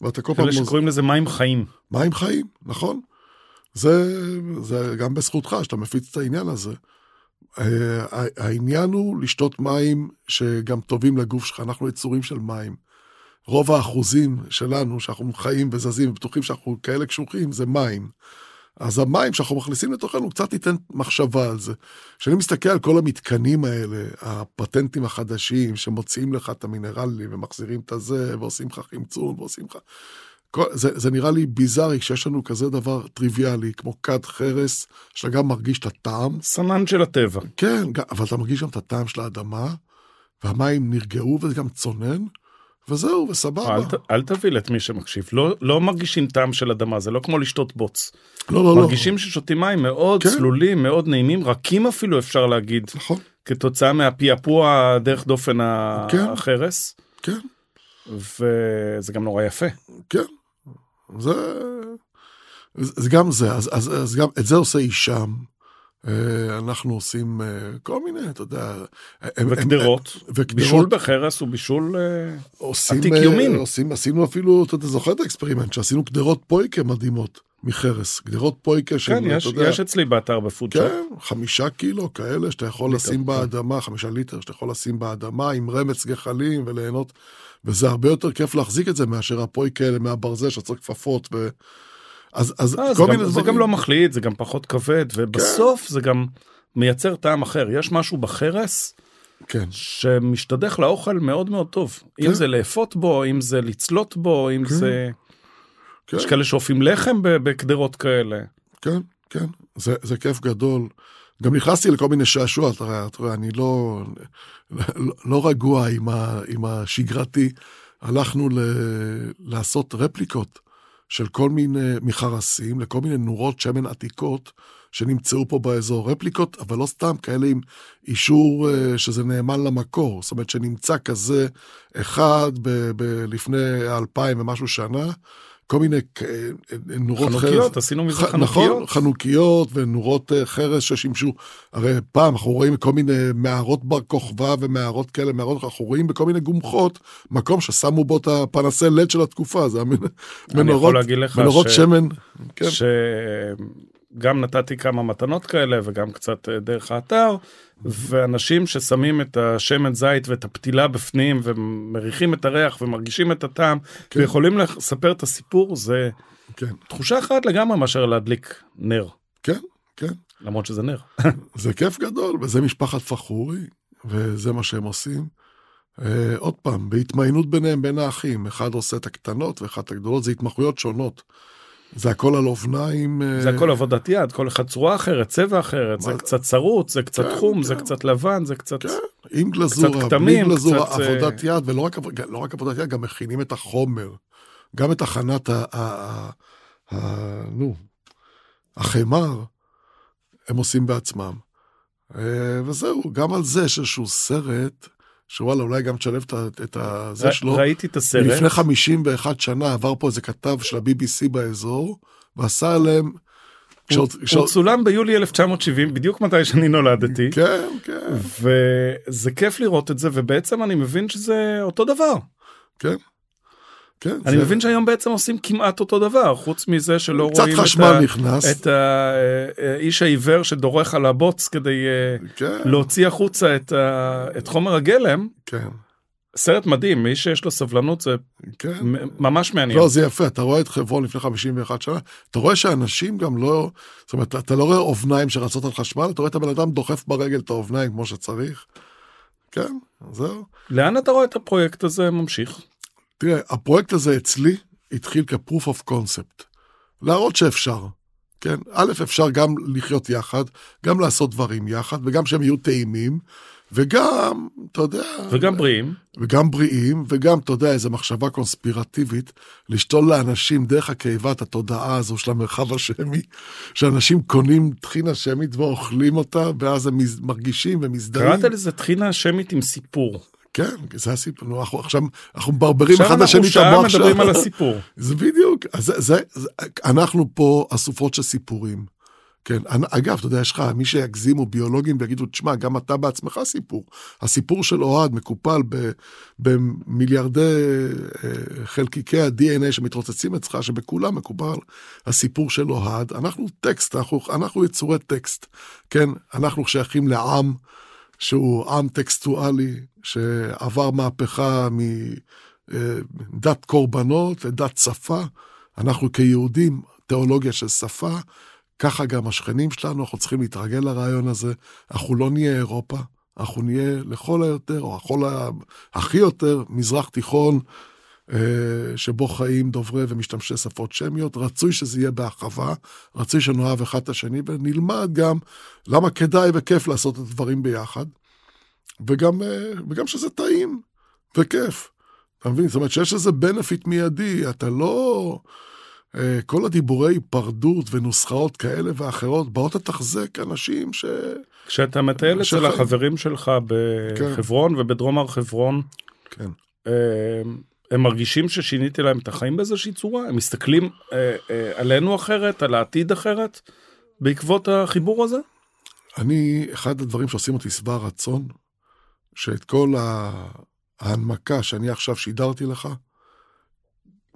ואתה כל פעם... אלה שקוראים לזה מים חיים. מים חיים, נכון. זה גם בזכותך, שאתה מפיץ את העניין הזה. העניין הוא לשתות מים שגם טובים לגוף שלך. אנחנו יצורים של מים. רוב האחוזים שלנו, שאנחנו חיים וזזים ובטוחים שאנחנו כאלה קשוחים, זה מים. אז המים שאנחנו מכניסים לתוכנו, קצת ניתן מחשבה על זה. כשאני מסתכל על כל המתקנים האלה, הפטנטים החדשים, שמוציאים לך את המינרלי, ומחזירים את הזה, ועושים לך חמצון, ועושים לך... זה נראה לי ביזרי, שיש לנו כזה דבר טריוויאלי, כמו כד חרס, שאתה גם מרגיש את הטעם. סנן של הטבע. כן, אבל אתה מרגיש גם את הטעם של האדמה, והמים נרגעו, וזה גם צונן, וזהו, וסבבה. אל תביל את מי שמקשיב. לא מרגישים טעם של אדמה, זה לא כמו לשתות בוץ. לא, לא, לא. מרגישים ששותים מים מאוד צלולים, מאוד נעימים, רכים אפילו אפשר להגיד. נכון. כתוצאה מהפיאפוע דרך דופן החרס. כן. וזה גם נורא יפה. כן. זה גם זה. אז גם את זה עושה אישם. אנחנו עושים כל מיני, אתה יודע... וקדרות. בישול בחרס הוא בישול עתיק יומין. עשינו אפילו, אתה זוכר את האקספרימנט, שעשינו קדרות פויקה מדהימות מחרס. קדרות פויקה של... כן, יש אצלי באתר בפודשאפ. כן, 5 קילו כאלה שאתה יכול לשים באדמה, 5 ליטר שאתה יכול לשים באדמה, עם רמץ גחלים וליהנות, וזה הרבה יותר כיף להחזיק את זה מאשר הפויקה האלה מהברזל, שאתה צריך כפפות ו... זה גם לא מחליט, זה גם פחות כבד, ובסוף זה גם מייצר טעם אחר. יש משהו בחרס שמשתדך לאוכל מאוד מאוד טוב. אם זה לאפות בו, אם זה לצלות בו, אם זה... יש כאלה שופים לחם בקדרות כאלה. כן, כן. זה כיף גדול. גם נכנסתי לכל מיני שעשוע, תראה, אני לא רגוע עם השגרתי. הלכנו לעשות רפליקות. של כל מיני מחרסים, לכל מיני נורות שמן עתיקות, שנמצאו פה באזור רפליקות, אבל לא סתם כאלה עם אישור שזה נאמן למקור, זאת אומרת שנמצא כזה אחד לפני 2000 ומשהו שנה, כל מיני נורות חנוכיות, חרס. חנוכיות, עשינו מזה חנוכיות. נכון, חנוכיות ונורות חרס ששימשו, הרי פעם אנחנו רואים כל מיני מערות בר כוכבה ומערות כאלה, מערות אחוריים בכל מיני גומחות, מקום ששמו בו את הפנסי לד של התקופה, זה המנורות שמן. אני יכול להגיד לך שגם נתתי כמה מתנות כאלה וגם קצת דרך האתר, ואנשים ששמים את השמן זית ואת הפתילה בפנים ומריחים את הריח ומרגישים את הטעם ויכולים לספר את הסיפור, זה תחושה אחת לגמרי מאשר להדליק נר. כן, כן. למרות שזה נר. זה כיף גדול, וזה משפחת פחורי, וזה מה שהם עושים. עוד פעם, בהתמיינות ביניהם, בין האחים, אחד עושה את הקטנות ואחד את הגדולות, זה התמחויות שונות. זה הכל על אופניים. זה הכל עבודת יד, כל אחד צורה אחרת, צבע אחרת, זה קצת צרות, זה קצת חום, זה קצת לבן, זה קצת... עם גלזורה, בלי גלזורה, עבודת יד, ולא רק עבודת יד, גם מכינים את החומר, גם את הכנת החמר, הם עושים בעצמם. וזהו, גם על זה שאיזשהו סרט... שוואלה, אולי גם תשלב את זה שלו. ראיתי את הסרט. לפני 51 שנה עבר פה איזה כתב של ה-BBC באזור, ועשה עליהם... הוא צולם ביולי 1970, בדיוק מתי שאני נולדתי. כן, כן. וזה כיף לראות את זה, ובעצם אני מבין שזה אותו דבר. כן. אני מבין שהיום בעצם עושים כמעט אותו דבר, חוץ מזה שלא רואים את האיש העיוור שדורך על הבוץ כדי להוציא החוצה את חומר הגלם. סרט מדהים, מי שיש לו סבלנות זה ממש מעניין. לא, זה יפה, אתה רואה את חברון לפני 51 שנה, אתה רואה שאנשים גם לא, זאת אומרת, אתה לא רואה אובניים שרצות על חשמל, אתה רואה את הבן אדם דוחף ברגל את האובניים כמו שצריך. כן, זהו. לאן אתה רואה את הפרויקט הזה ממשיך? תראה, הפרויקט הזה אצלי התחיל כ-proof of concept. להראות שאפשר. כן? א', אפשר גם לחיות יחד, גם לעשות דברים יחד, וגם שהם יהיו טעימים, וגם, אתה יודע... וגם בריאים. וגם בריאים, וגם, אתה יודע, איזו מחשבה קונספירטיבית, לשתול לאנשים דרך הכאבת התודעה הזו של המרחב השמי, שאנשים קונים טחינה שמית ואוכלים אותה, ואז הם מרגישים ומזדהים. קראת לזה טחינה שמית עם סיפור. כן, זה הסיפור, עכשיו אנחנו מברברים אחד השני את המוח. עכשיו מדברים על הסיפור. זה בדיוק, אנחנו פה אסופות של סיפורים. כן, אגב, אתה יודע, יש לך, מי שיגזימו ביולוגים ויגידו, תשמע, גם אתה בעצמך סיפור. הסיפור של אוהד מקופל במיליארדי חלקיקי ה-DNA שמתרוצצים אצלך, שבכולם מקופל הסיפור של אוהד. אנחנו טקסט, אנחנו יצורי טקסט. כן, אנחנו שייכים לעם, שהוא עם טקסטואלי, שעבר מהפכה מדת קורבנות לדת שפה, אנחנו כיהודים, תיאולוגיה של שפה, ככה גם השכנים שלנו, אנחנו צריכים להתרגל לרעיון הזה, אנחנו לא נהיה אירופה, אנחנו נהיה לכל היותר, או הכי יותר, מזרח תיכון, שבו חיים דוברי ומשתמשי שפות שמיות, רצוי שזה יהיה בהרחבה, רצוי שנאהב אחד את השני, ונלמד גם למה כדאי וכיף לעשות את הדברים ביחד, וגם שזה טעים וכיף. אתה מבין? זאת אומרת שיש איזה בנפיט מיידי, אתה לא... כל הדיבורי פרדות ונוסחאות כאלה ואחרות, באות לתחזק אנשים ש... כשאתה מטייל אצל החברים שלך בחברון ובדרום הר חברון, כן. הם מרגישים ששיניתי להם את החיים באיזושהי צורה, הם מסתכלים עלינו אחרת, על העתיד אחרת, בעקבות החיבור הזה? אני, אחד הדברים שעושים אותי שבע רצון, שאת כל ההנמקה שאני עכשיו שידרתי לך,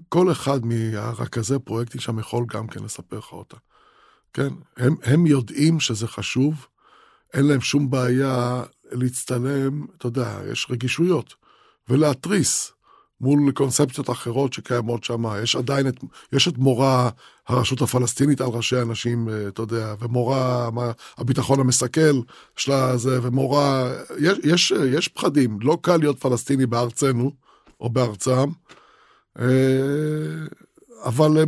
כל אחד מהרכזי פרויקטים שם יכול גם כן לספר לך אותה. כן? הם יודעים שזה חשוב, אין להם שום בעיה להצטלם, אתה יודע, יש רגישויות, ולהטריס, מול קונספציות אחרות שקיימות שם, יש עדיין את מורה הרשות הפלסטינית על ראשי אנשים, אתה יודע, ומורה הביטחון המסכל שלה זה, ומורה, יש פחדים, לא קל להיות פלסטיני בארצנו, או בארצם, אבל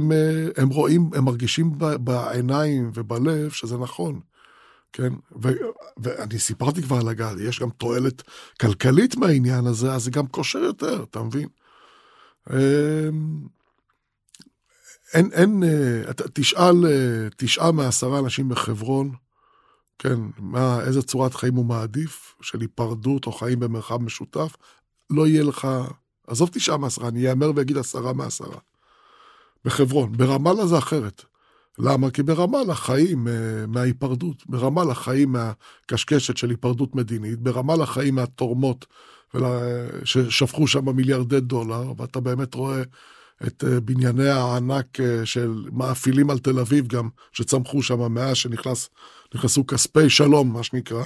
הם רואים, הם מרגישים בעיניים ובלב שזה נכון, כן, ואני סיפרתי כבר על הגל, יש גם תועלת כלכלית מהעניין הזה, אז זה גם קושר יותר, אתה מבין? אין, תשעה מ10 אנשים בחברון, כן, איזה צורת חיים הוא מעדיף, של היפרדות או חיים במרחב משותף, לא יהיה לך, עזוב 9 מ10, אני יאמר ויגיד 10 מ10, בחברון, ברמאללה זה אחרת, למה? כי ברמאללה החיים מההיפרדות, ברמאללה החיים מהקשקשת של היפרדות מדינית, ברמאללה החיים מהתורמות ששפכו שם מיליארדי דולר, ואתה באמת רואה את בנייני הענק של מאפילים על תל אביב גם, שצמחו שם מאה שנכנסו כספי שלום, מה שנקרא,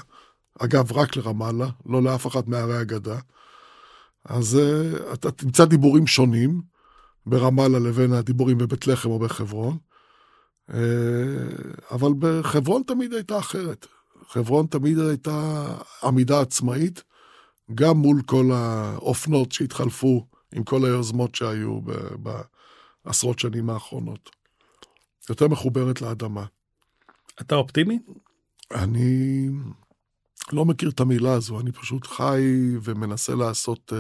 אגב רק לרמאללה, לא לאף אחת מערי הגדה, אז אתה תמצא דיבורים שונים ברמאללה לבין הדיבורים בבית לחם או בחברון, אבל בחברון תמיד הייתה אחרת. חברון תמיד הייתה עמידה עצמאית, גם מול כל האופנות שהתחלפו עם כל היוזמות שהיו בעשרות שנים האחרונות. יותר מחוברת לאדמה. אתה אופטימי? אני לא מכיר את המילה הזו, אני פשוט חי ומנסה לעשות...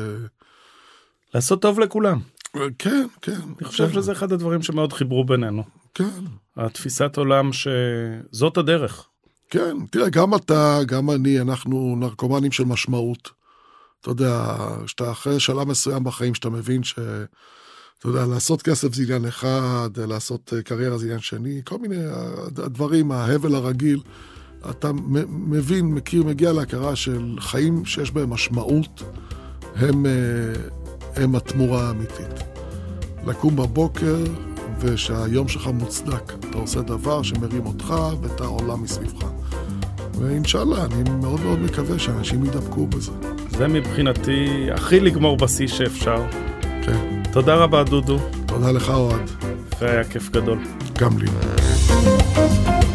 לעשות טוב לכולם. כן, כן. אני חושב שזה אחד הדברים שמאוד חיברו בינינו. כן. התפיסת עולם שזאת הדרך. כן, תראה, גם אתה, גם אני, אנחנו נרקומנים של משמעות. אתה יודע, שאתה אחרי שלב מסוים בחיים, שאתה מבין ש... אתה יודע, לעשות כסף זה עניין אחד, לעשות קריירה זה עניין שני, כל מיני הדברים, ההבל הרגיל, אתה מבין, מכיר, מגיע להכרה של חיים שיש בהם משמעות, הם התמורה האמיתית. לקום בבוקר, ושהיום שלך מוצדק. אתה עושה דבר שמרים אותך ואת העולם מסביבך. ואינשאללה, אני מאוד מאוד מקווה שאנשים ידבקו בזה. זה מבחינתי הכי לגמור בשיא שאפשר. כן. תודה רבה, דודו. תודה לך, אוהד. והיה כיף גדול. גם לי.